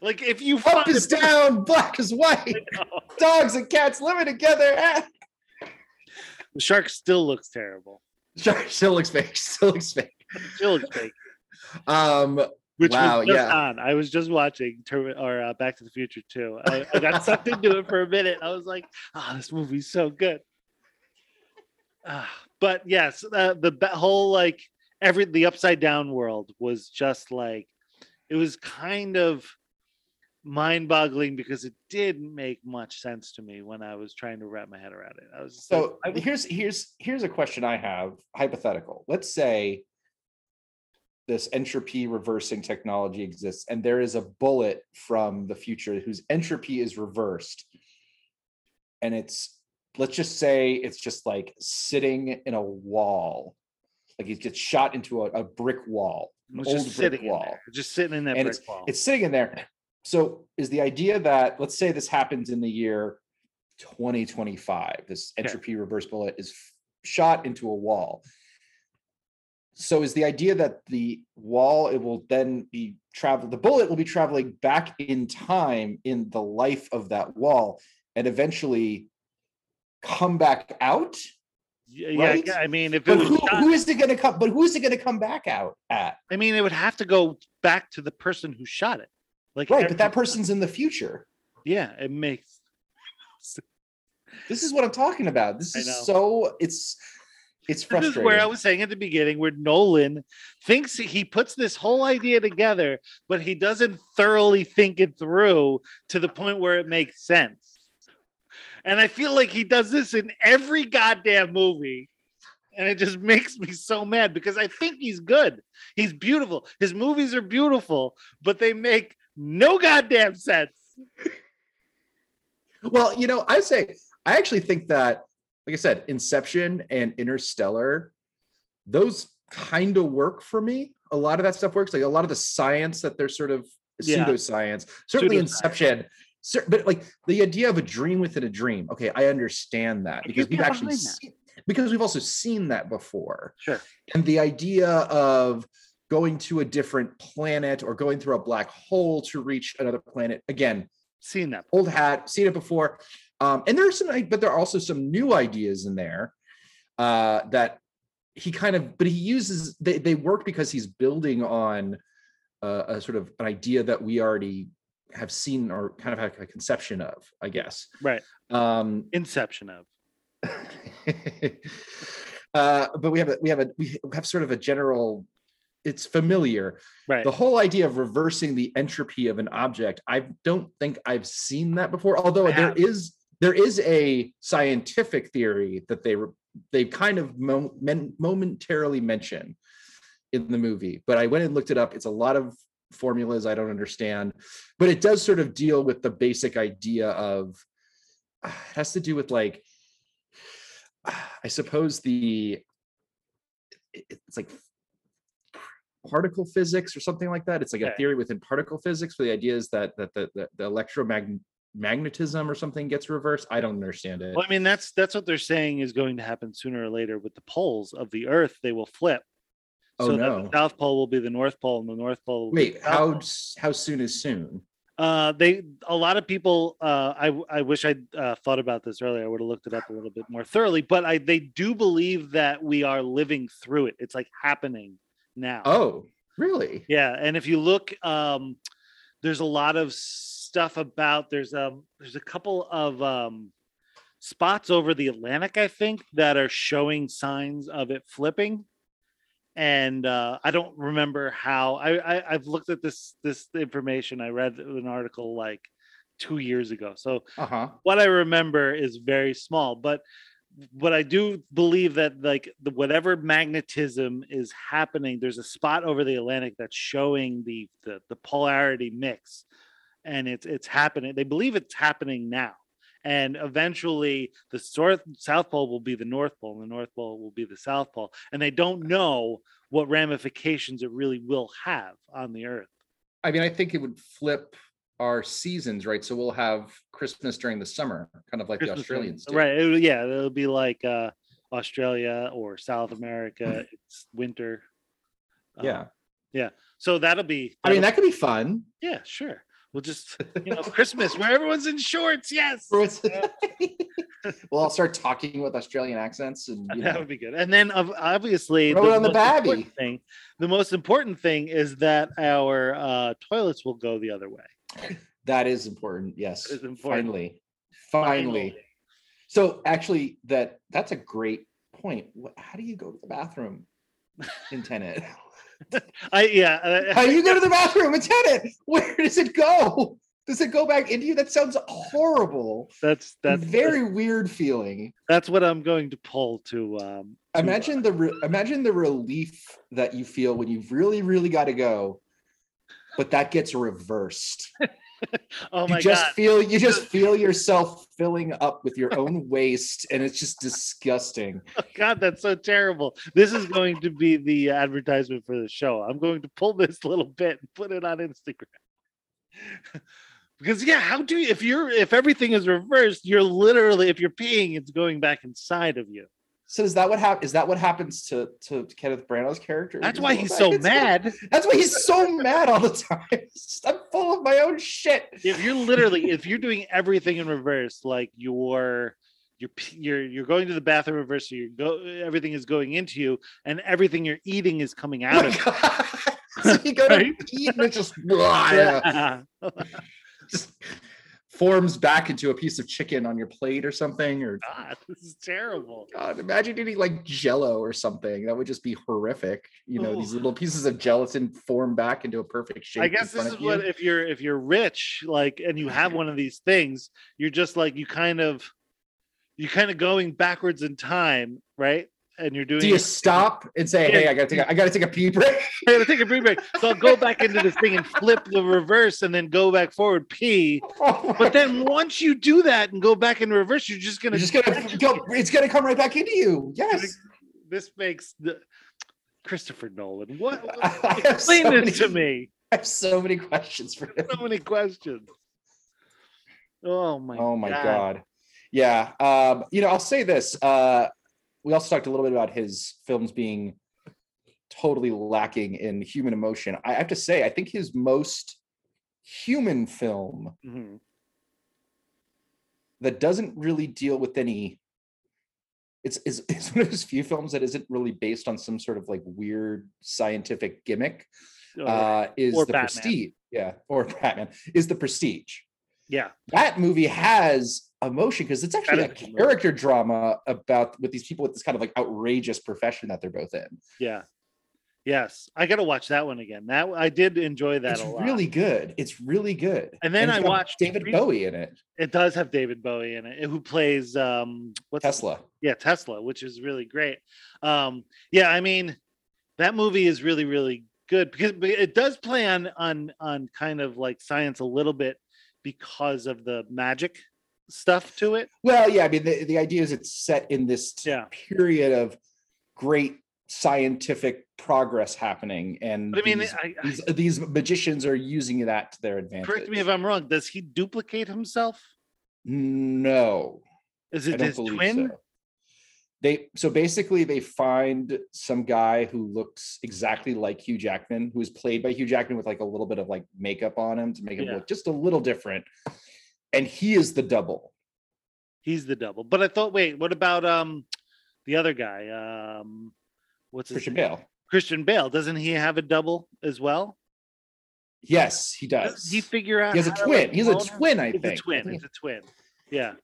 Like, if you up is down, black is white, dogs and cats living together. The shark still looks terrible. Shark still looks fake. Still looks fake. Which was just on. I was just watching Back to the Future 2. I got sucked into it for a minute. I was like, this movie's so good. But yes, the whole like the upside down world was just like, it was kind of mind-boggling because it didn't make much sense to me when I was trying to wrap my head around it. I was just so like, here's a question I have, hypothetical. Let's say this entropy reversing technology exists, and there is a bullet from the future whose entropy is reversed. And it's, let's just say it's just like sitting in a wall. Like it gets shot into a brick wall, an old brick wall. Just sitting in that brick wall. It's sitting in there. So is the idea that, let's say this happens in the year 2025, this entropy reverse bullet is shot into a wall. So is the idea that the wall, it will then be traveled, the bullet will be traveling back in time in the life of that wall and eventually come back out? Yeah, right? Yeah, I mean, if it was who is it going to come? But who is it going to come back out at? I mean, it would have to go back to the person who shot it. Like, right, but that person's in the future. Yeah, it makes. This is what I'm talking about. This is so it's frustrating. This is where I was saying at the beginning, where Nolan thinks he puts this whole idea together, but he doesn't thoroughly think it through to the point where it makes sense. And I feel like he does this in every goddamn movie. And it just makes me so mad because I think he's good. He's beautiful. His movies are beautiful, but they make no goddamn sense. Well, you know, I actually think that, like I said, Inception and Interstellar, those kind of work for me. A lot of that stuff works. Like a lot of the science that they're sort of pseudoscience. Certainly Inception. But like the idea of a dream within a dream, okay, I understand that because we've actually seen, because we've also seen that before. Sure. And the idea of going to a different planet or going through a black hole to reach another planet, again, seen that, old hat, seen it before. And there are but there are also some new ideas in there that he kind of, but he uses. They work because he's building on a sort of an idea that we already have seen or kind of have a conception of, I guess. Right. Inception of. But we have sort of a general, it's familiar. Right. The whole idea of reversing the entropy of an object, I don't think I've seen that before. Although there is a scientific theory that they kind of momentarily mention in the movie, but I went and looked it up. It's a lot of formulas I don't understand, but it does sort of deal with the basic idea of, it has to do with like, I suppose it's like particle physics or something like that. It's like a theory within particle physics where the idea is that the electromagnetism or something gets reversed. I don't understand it. Well, I mean, that's what they're saying is going to happen sooner or later with the poles of the Earth. They will flip. So that the South Pole will be the North Pole, and the North Pole. How soon is soon? I wish I'd thought about this earlier. I would have looked it up a little bit more thoroughly, but they do believe that we are living through it. It's like happening now. Oh, really? Yeah. And if you look, there's a lot of stuff about, there's a couple of spots over the Atlantic, I think, that are showing signs of it flipping. And I don't remember how. I've looked at this information. I read an article like 2 years ago. So what I remember is very small. But I do believe that like whatever magnetism is happening, there's a spot over the Atlantic that's showing the polarity mix, and it's happening. They believe it's happening now. And eventually the South Pole will be the North Pole, and the North Pole will be the South Pole. And they don't know what ramifications it really will have on the Earth. I mean, I think it would flip our seasons, right? So we'll have Christmas during the summer, kind of like Christmas, the Australians do. Right. It'll be like Australia or South America. It's winter. Yeah. So that'll be... that could be fun. Yeah, sure. We'll just, Christmas where everyone's in shorts. Yes. Well, I'll start talking with Australian accents, and that would be good. And then obviously the most important thing is that our toilets will go the other way. That is important. Yes. That is important. Finally. So actually that's a great point, how do you go to the bathroom in Tenet? How do you go to the bathroom in Tenet? Where does it go? Does it go back into you? That sounds horrible. That's very weird feeling. That's what I'm going to pull to. Imagine the relief that you feel when you've really, really got to go, but that gets reversed. You just feel yourself filling up with your own waste, and it's just disgusting. Oh God, that's so terrible. This is going to be the advertisement for the show. I'm going to pull this little bit and put it on Instagram. Because how do you, if everything is reversed, you're literally, if you're peeing, it's going back inside of you. So is that what happens to Kenneth Branagh's character? That's why he's so mad. That's why he's so mad all the time. I'm full of my own shit. If you're doing everything in reverse, like you're going to the bathroom reverse, so everything is going into you, and everything you're eating is coming out of you. So you go to eat and it just just forms back into a piece of chicken on your plate or something. Or God, this is terrible. God, imagine eating like Jello or something. That would just be horrific. You know, these little pieces of gelatin form back into a perfect shape. I guess this is what, if you're rich, like, and you have one of these things, you're just like, you kind of going backwards in time, right? And you're doing. Do you stop and say, "Hey, I gotta take a pee break. I gotta take a pee break." So I'll go back into this thing and flip the reverse, and then go back forward, pee. Oh, but then once you do that and go back in reverse, you're just gonna go. It's gonna come right back into you. Yes. This makes Christopher Nolan. What explain this to me? I have so many questions for him. So many questions. Oh my God. Yeah. I'll say this. We also talked a little bit about his films being totally lacking in human emotion. I have to say, I think his most human film that doesn't really deal with any, it's one of his few films that isn't really based on some sort of like weird scientific gimmick, Prestige. Yeah. Or Batman is The Prestige. Yeah. That movie has emotion because it's actually a character drama with these people with this kind of like outrageous profession that they're both in. Yeah. Yes. I got to watch that one again. That I did enjoy that a lot. It's really good. It's really good. And then I watched David Bowie in it. It does have David Bowie in it, who plays Tesla. Yeah. Tesla, which is really great. I mean, that movie is really, really good because it does play on kind of like science a little bit because of the magic stuff to it. Well, yeah, I mean the idea is it's set in this period of great scientific progress happening, and these magicians are using that to their advantage. Correct me if I'm wrong. Does he duplicate himself? No. Is it his twin? So. Basically they find some guy who looks exactly like Hugh Jackman, who is played by Hugh Jackman with like a little bit of like makeup on him to make him look just a little different. And he is the double. He's the double. But I thought, wait, what about the other guy? What's his name? Christian Bale. Christian Bale. Doesn't he have a double as well? Yes, he does. Does he figure out? He has a twin. He's a twin, I think. It's a twin. Yeah.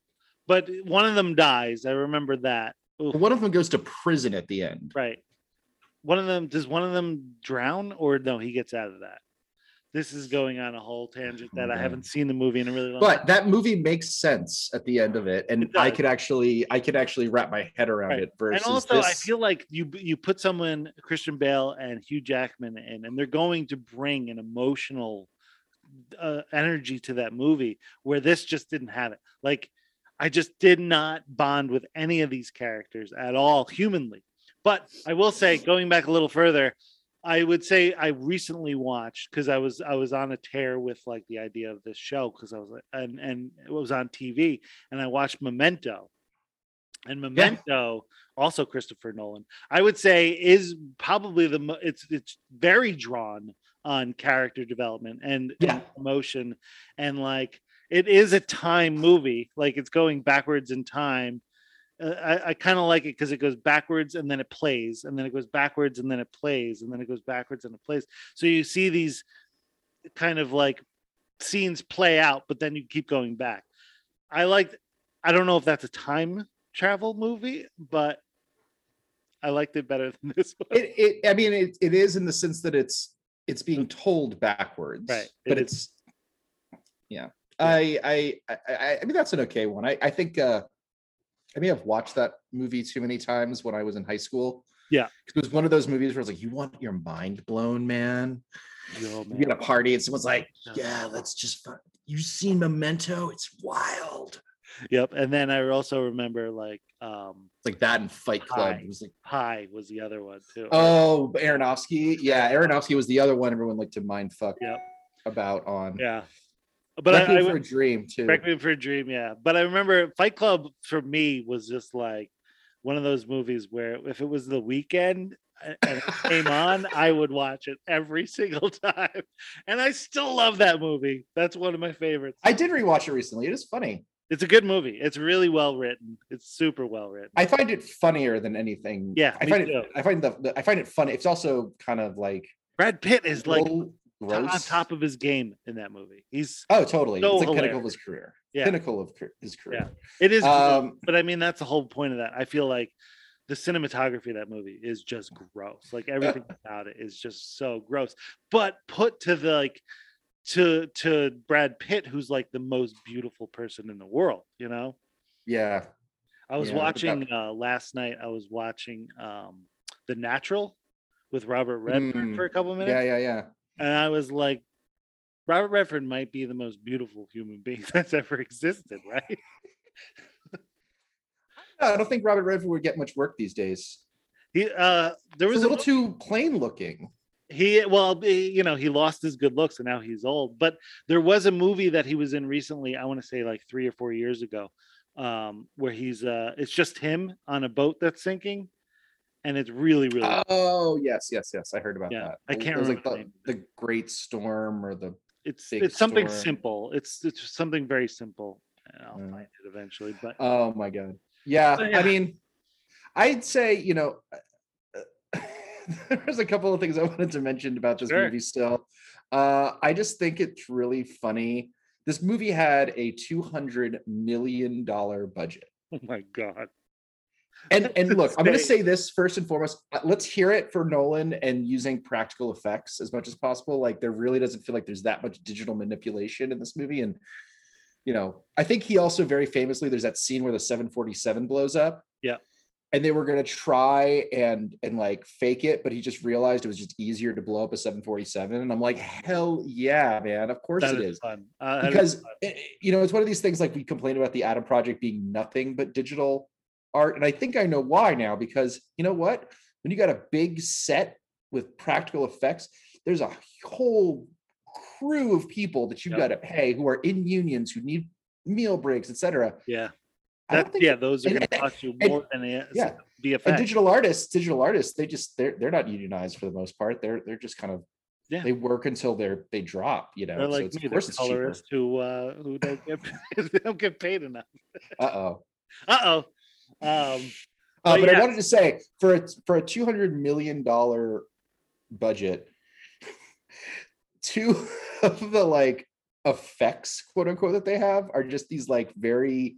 But one of them dies. I remember that. Oof. One of them goes to prison at the end. Right. Does one of them drown? Or no, he gets out of that. This is going on a whole tangent that I haven't seen the movie in a really long time. But that movie makes sense at the end of it, and it I could actually wrap my head around it. Versus, and also, I feel like you put someone, Christian Bale and Hugh Jackman, in, and they're going to bring an emotional energy to that movie where this just didn't have it. Like, I just did not bond with any of these characters at all humanly. But I will say, going back a little further, I would say I recently watched, because I was on a tear with like the idea of this show, because I was like, and it was on TV, and I watched Memento, and also Christopher Nolan, I would say is probably it's very drawn on character development and emotion, and like it is a time movie, like it's going backwards in time. I kind of like it because it goes backwards and then it plays, and then it goes backwards and then it plays, and then it goes backwards and it plays. So you see these kind of like scenes play out, but then you keep going back. I don't know if that's a time travel movie, but I liked it better than this one. It is in the sense that it's being told backwards, right? But it's. I mean that's an okay one. I think I may have watched that movie too many times when I was in high school. Yeah, it was one of those movies where it's like, you want your mind blown, man. Yo, man. You get a party and someone's like, yeah, let's just. You've seen Memento? It's wild. Yep, and then I also remember like that and Fight Club. It was like Pie was the other one too. Oh, Aronofsky. Yeah, Aronofsky was the other one everyone liked to mind fuck about on. Yeah, but Requiem for a Dream too. Requiem for a Dream, yeah. But I remember Fight Club for me was just like one of those movies where if it was the weekend and it came on, I would watch it every single time, and I still love that movie. That's one of my favorites. I did rewatch it recently. It is funny. It's a good movie. It's really well written. It's super well written. I find it funnier than anything. Yeah, I find it funny. It's also kind of like Brad Pitt is like gross. On top of his game in that movie. He's totally. So it's like pinnacle of his career. Yeah, pinnacle of his career. Yeah. It is, but I mean that's the whole point of that. I feel like the cinematography of that movie is just gross. Like everything about it is just so gross. But put to the to Brad Pitt, who's like the most beautiful person in the world, you know? Yeah. I was watching last night, I was watching The Natural with Robert Redford for a couple of minutes. Yeah. And I was like, Robert Redford might be the most beautiful human being that's ever existed, right? I don't think Robert Redford would get much work these days. He He's a little too plain looking. He lost his good looks and now he's old. But there was a movie that he was in recently, I want to say like 3 or 4 years ago, where he's it's just him on a boat that's sinking, and it's really, really yes, I heard about that. I can't remember like the Great Storm or the it's something storm. Simple. It's something very simple. I'll find it eventually. But oh my god, yeah. I mean, I'd say there's a couple of things I wanted to mention about this movie still. I just think it's really funny. This movie had a $200 million budget. Oh my God. And look, I'm going to say this first and foremost. Let's hear it for Nolan and using practical effects as much as possible. Like there really doesn't feel like there's that much digital manipulation in this movie. And, I think he also very famously, there's that scene where the 747 blows up. Yeah. And they were going to try and like fake it, but he just realized it was just easier to blow up a 747. And I'm like, hell yeah, man. Of course it is. Because, it's one of these things like we complained about the Adam Project being nothing but digital art. And I think I know why now, because you know what? When you got a big set with practical effects, there's a whole crew of people that you've got to pay who are in unions, who need meal breaks, etc. Yeah. Those are going to cost you more than the effect. And digital artists, they're not unionized for the most part. They're just kind of they work until they drop. They're like me, the colorists who don't get paid enough. But I wanted to say for a $200 million budget, two of the like effects, quote unquote, that they have are just these like very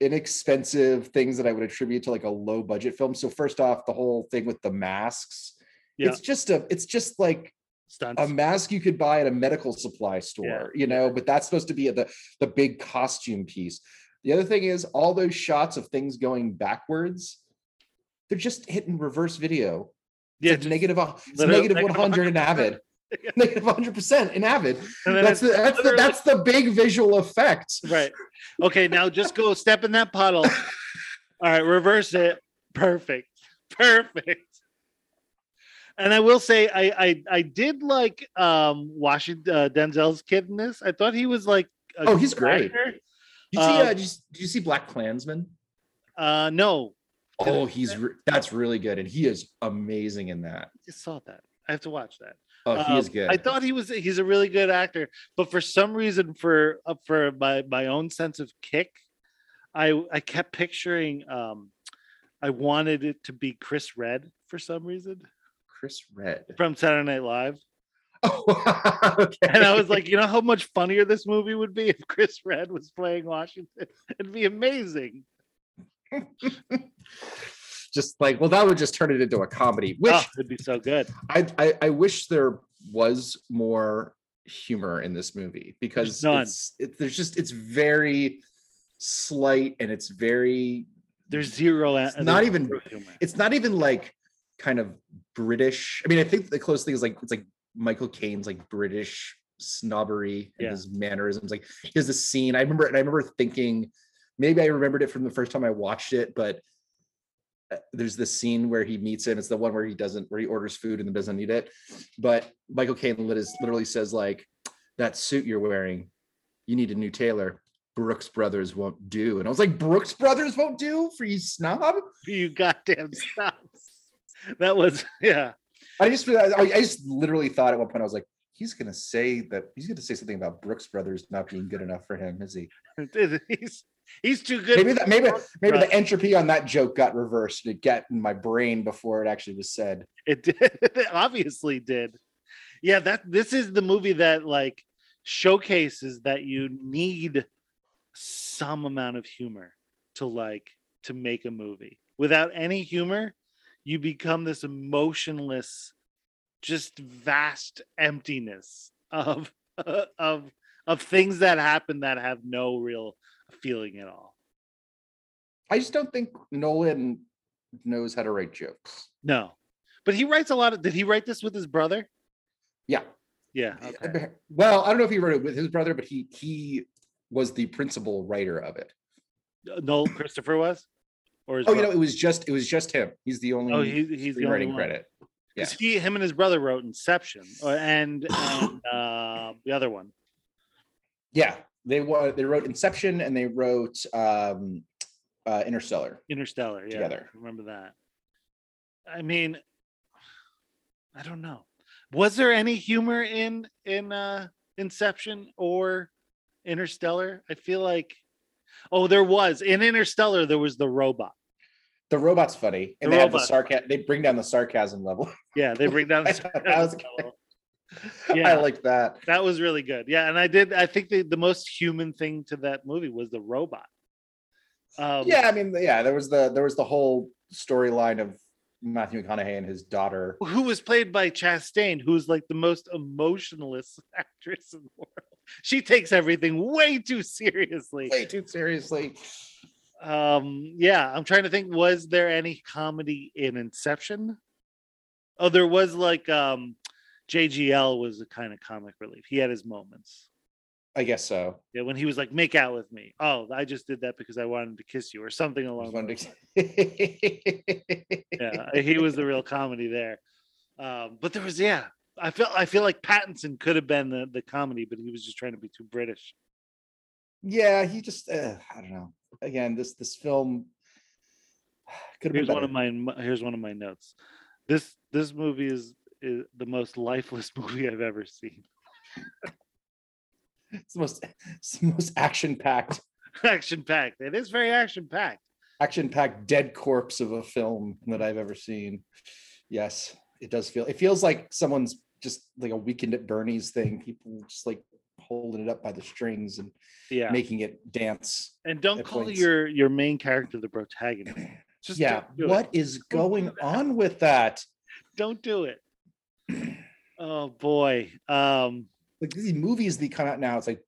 inexpensive things that I would attribute to like a low budget film. So first off, the whole thing with the masks, it's just like stunts. A mask you could buy at a medical supply store, but that's supposed to be the big costume piece. The other thing is all those shots of things going backwards, they're just hitting reverse video. It's -100 in Avid. -100% in Avid. That's the big visual effect. Right. Okay, now just go step in that puddle. All right, reverse it. Perfect. And I will say I did like Washington, Denzel's kid in this. I thought he was like he's great. Did you see Black Klansman? No. Oh, that's really good, and he is amazing in that. I just saw that. I have to watch that. Oh, he is good. I thought he's a really good actor, but for some reason, for my own sense of kick, I kept picturing I wanted it to be Chris Redd for some reason. Chris Redd from Saturday Night Live. Oh, okay. And I was like, how much funnier this movie would be if Chris Redd was playing Washington? It'd be amazing. just like, well, that would just turn it into a comedy, which would be so good. I wish there was more humor in this movie, because it's very slight, and it's very, there's zero, it's not even like kind of British. I mean, I think the closest thing is like, it's like Michael Caine's like British snobbery and his mannerisms. Like, here's the scene. I remember thinking, maybe I remembered it from the first time I watched it, but there's this scene where he meets him. It's the one where he orders food and then doesn't eat it. But Michael Caine literally says, like, that suit you're wearing, you need a new tailor. Brooks Brothers won't do. And I was like, Brooks Brothers won't do for you snob? You goddamn snobs. That was, yeah. I just literally thought at one point, I was like, he's going to say something about Brooks Brothers not being good enough for him, is he? He's too good. Maybe the entropy on that joke got reversed. It got in my brain before it actually was said. It did. It obviously did. Yeah, this is the movie that like showcases that you need some amount of humor to make a movie. Without any humor, you become this emotionless, just vast emptiness of things that happen that have no real feeling at all. I just don't think Nolan knows how to write jokes. No, but he writes a lot of. Did he write this with his brother? Yeah. Okay. Well, I don't know if he wrote it with his brother, but he was the principal writer of it. No, Christopher was. Or his brother? You know, it was just him. He's the only. Oh, he's the only writing one. Credit. Yeah, him and his brother wrote Inception and the other one. Yeah. They wrote Inception and they wrote Interstellar. Interstellar, yeah. Together. I remember that. I mean, I don't know. Was there any humor in Inception or Interstellar? I feel like there was. In Interstellar, there was the robot. The robot's funny. And they bring down the sarcasm level. Yeah, they bring down the sarcasm level. Yeah, I like that. That was really good. Yeah, and I think the most human thing to that movie was the robot. There was the whole storyline of Matthew McConaughey and his daughter, who was played by Chastain, who's like the most emotionless actress in the world. She takes everything way too seriously. I'm trying to think, was there any comedy in Inception? Oh, there was like JGL was a kind of comic relief. He had his moments. I guess so. Yeah, when he was like, make out with me. Oh, I just did that because I wanted to kiss you or something along those lines. Yeah, he was the real comedy there. But there was, I feel like Pattinson could have been the comedy, but he was just trying to be too British. Yeah, he just, I don't know. Again, this film could have been better. Here's one of my notes. This movie is the most lifeless movie I've ever seen. It's the most action-packed. Action-packed. It is very action-packed. Action-packed dead corpse of a film that I've ever seen. Yes, it does feel. It feels like someone's just like a Weekend at Bernie's thing. People just like holding it up by the strings and making it dance. And don't call your main character the protagonist. Just what is going on with that? Don't do it. Oh boy. Like these movies that come out now, it's like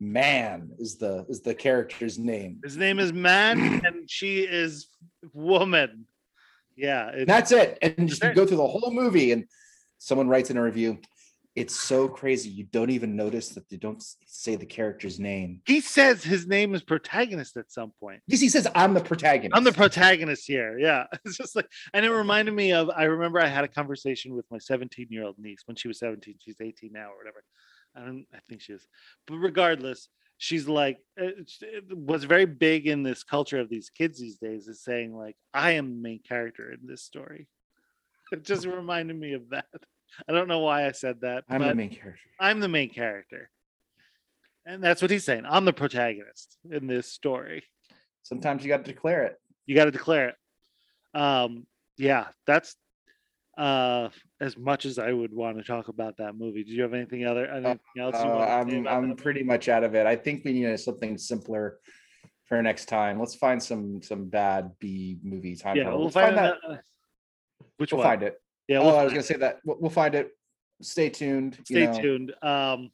Man is the character's name. His name is Man and she is Woman. Yeah. That's it. And just you go through the whole movie and someone writes in a review, it's so crazy you don't even notice that they don't say the character's name. He says his name is protagonist at some point. Yes, he says I'm the protagonist. I'm the protagonist here. Yeah, it's just like, and it reminded me of. I remember I had a conversation with my 17-year-old niece when she was 17. She's 18 now or whatever. I think she is. But regardless, she's like, what's very big in this culture of these kids these days is saying like, I am the main character in this story. It just reminded me of that. I don't know why I said that. I'm the main character. I'm the main character. And that's what he's saying. I'm the protagonist in this story. Sometimes you got to declare it. That's as much as I would want to talk about that movie. Did you have anything else you want to say about that? I'm pretty much out of it. I think we need something simpler for next time. Let's find some bad B movie time. Yeah, we'll find that. Which we'll one? Find it. Yeah. We'll I was gonna say that we'll find it. Stay tuned. Stay tuned. Go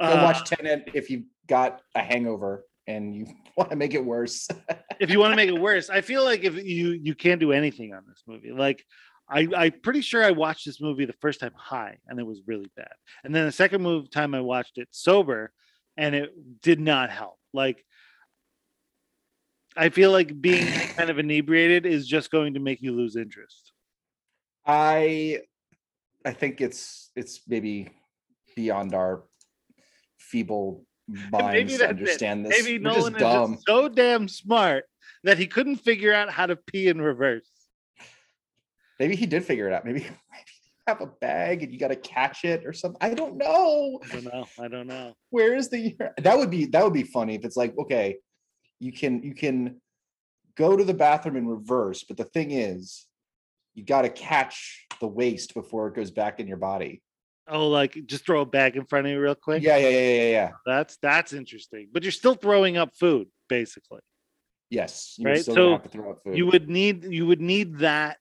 watch Tenet if you got a hangover and you want to make it worse. If you want to make it worse, I feel like if you can't do anything on this movie. Like I'm pretty sure I watched this movie the first time high and it was really bad. And then the second time I watched it sober and it did not help. Like I feel like being kind of inebriated is just going to make you lose interest. I think it's maybe beyond our feeble minds to understand this. Maybe Nolan is just so damn smart that he couldn't figure out how to pee in reverse. Maybe he did figure it out. Maybe you have a bag and you got to catch it or something. I don't know. I don't know. Where is the? That would be funny if it's like, okay, you can go to the bathroom in reverse, but the thing is, you got to catch the waste before it goes back in your body. Oh, like just throw a bag in front of you real quick. Yeah. That's interesting. But you're still throwing up food, basically. Yes, you right. Still so have to throw up food. You would need that.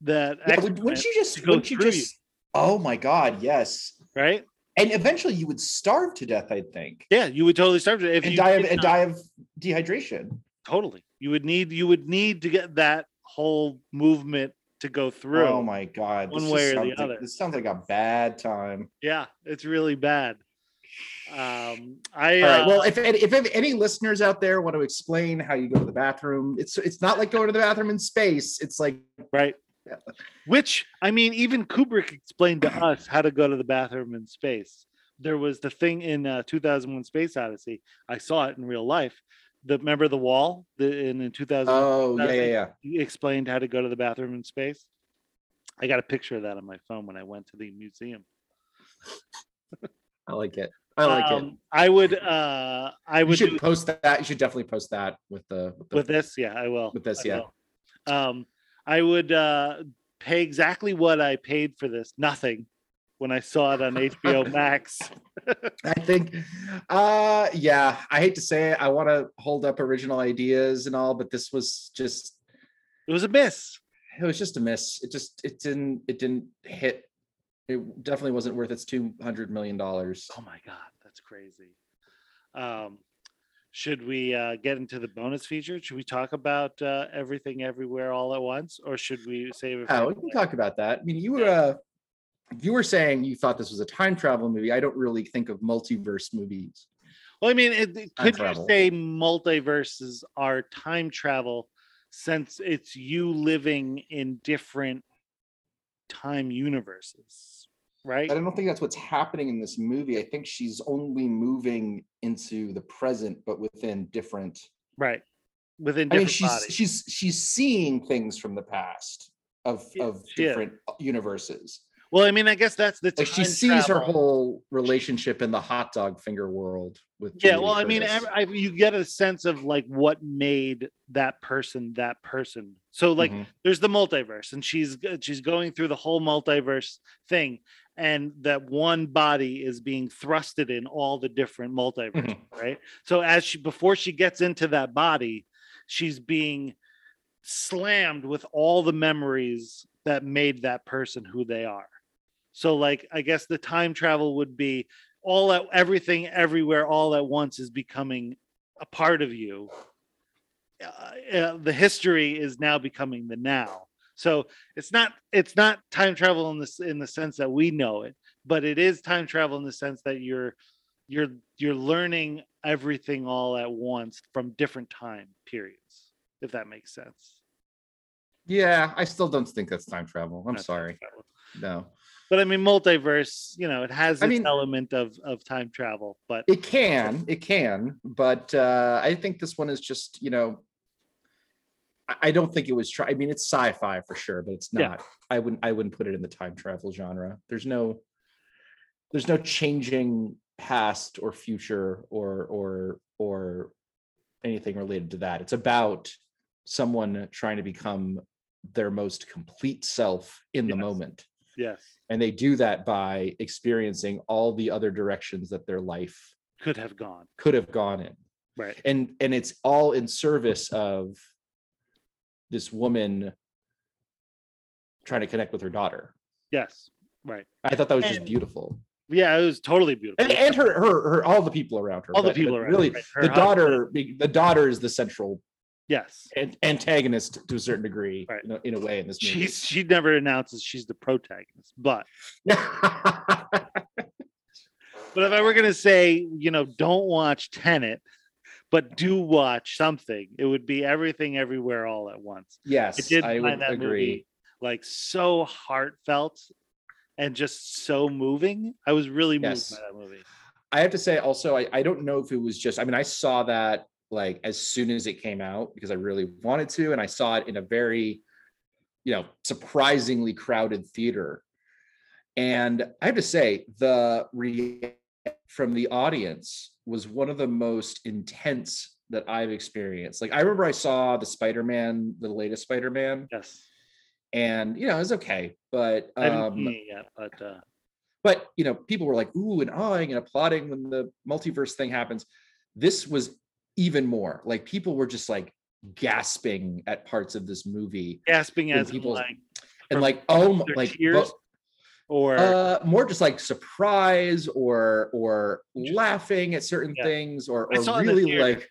That yeah, wouldn't you just oh my god, yes, right. And eventually you would starve to death, I think. Yeah, you would totally starve to death and die of dehydration. Totally. You would need to get that whole movement to go through. Oh my god, one way or the other. This sounds like a bad time. Yeah, it's really bad. All right, well, if any listeners out there want to explain how you go to the bathroom, it's not like going to the bathroom in space. It's like right. Yeah. Which, I mean, even Kubrick explained to us how to go to the bathroom in space. There was the thing in 2001 Space Odyssey. I saw it in real life. Remember the wall in 2000? Oh, yeah. He explained how to go to the bathroom in space. I got a picture of that on my phone when I went to the museum. I like it. I would. You should post that. You should definitely post that with this. Yeah, I will. With this, I will. I would pay exactly what I paid for this, nothing, when I saw it on HBO Max. I think, I hate to say it, I want to hold up original ideas and all, but this was just... It was a miss. It was just a miss. It didn't hit. It definitely wasn't worth its $200 million. Oh my God, that's crazy. Should we get into the bonus feature? Should we talk about Everything Everywhere All at Once? Or should we save it? Oh, we can talk about that. I mean, you were saying you thought this was a time travel movie. I don't really think of multiverse movies. Well, I mean, could you say multiverses are time travel since it's you living in different time universes? Right. I don't think that's what's happening in this movie. I think she's only moving into the present, but within different. Right. Within different. I mean, she's seeing things from the past of different universes. Well, I mean, I guess that's the time like she sees travel. Her whole relationship in the hot dog finger world with. Yeah. Jamie well, Curtis. I mean, you get a sense of like what made that person. So like, there's the multiverse, and she's going through the whole multiverse thing. And that one body is being thrusted in all the different multiverses, right? So as before she gets into that body, she's being slammed with all the memories that made that person who they are. So like, I guess the time travel would be everything, everywhere, all at once is becoming a part of you. The history is now becoming the now. So it's not time travel in the sense that we know it, but it is time travel in the sense that you're learning everything all at once from different time periods, if that makes sense. Yeah, I still don't think that's time travel. I'm sorry. No. But I mean, multiverse, you know, it has an element of time travel, but it can. But I think this one is just, you know, I don't think it was. I mean, it's sci-fi for sure, but it's not. Yeah. I wouldn't put it in the time travel genre. There's no changing past or future or anything related to that. It's about someone trying to become their most complete self in the moment. Yes, and they do that by experiencing all the other directions that their life could have gone in. Right. And it's all in service of this woman trying to connect with her daughter. Yes. Right. I thought that was just beautiful. Yeah, it was totally beautiful. And her all the people around her. All the people around really, her. Really, the daughter is the central antagonist to a certain degree, right, in a way in this movie. She never announces she's the protagonist, but but if I were going to say, you know, don't watch Tenet, but do watch something, it would be Everything Everywhere All at Once. Yes, I would agree. Movie, like, so heartfelt and just so moving. I was really moved by that movie. I have to say also, I don't know if it was just, I mean, I saw that like as soon as it came out because I really wanted to. And I saw it in a very, you know, surprisingly crowded theater. And I have to say the reaction from the audience was one of the most intense that I've experienced. Like, I remember I saw the Spider-Man, the latest Spider-Man. Yes. And, you know, it was okay, but but you know, people were like ooh and awing and applauding when the multiverse thing happens. This was even more like people were just like gasping at parts of this movie, gasping as people like, and like, oh, like tears, or more just like surprise or laughing at certain things, or really like.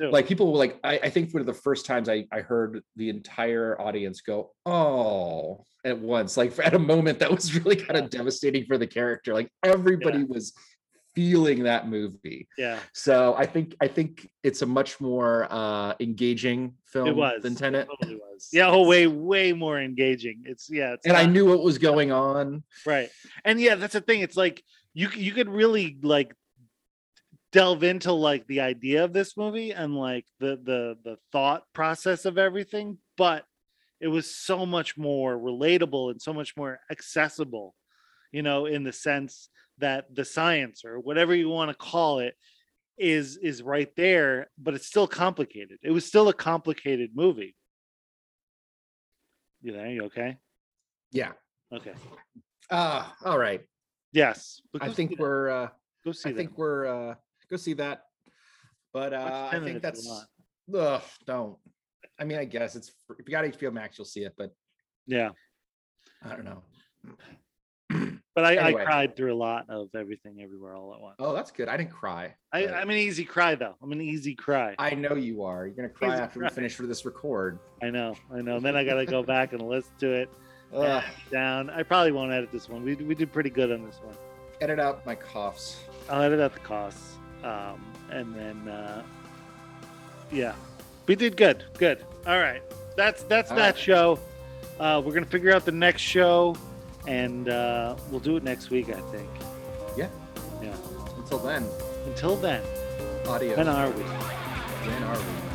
Like people were like, I think one of the first times I heard the entire audience go, oh, at once, like at a moment that was really kind of devastating for the character. Like everybody was feeling that movie. Yeah. So I think it's a much more engaging film than Tenet. It totally was. Yeah. Oh, way more engaging. It's and I knew what was going on. Right. And yeah, that's the thing. It's like you could really like delve into like the idea of this movie and like the thought process of everything, but it was so much more relatable and so much more accessible, you know, in the sense that the science or whatever you want to call it is right there, but it's still complicated. It was still a complicated movie. You know, you okay? Yeah. Okay. All right. Yes. I think we're go see that, but I think that's don't. I mean, I guess it's, if you got HBO Max, you'll see it, but yeah, I don't know. But anyway. I cried through a lot of Everything Everywhere All at Once. Oh, that's good. I didn't cry. I'm an easy cry though. I'm an easy cry. I know you are. You're gonna cry after we finish for this record. I know. And then I gotta go back and listen to it. Down. I probably won't edit this one. We did pretty good on this one. Edit out my coughs. I'll edit out the coughs. And then we did good. All right, that's that show. We're gonna figure out the next show, and we'll do it next week, I think. Until then, when are we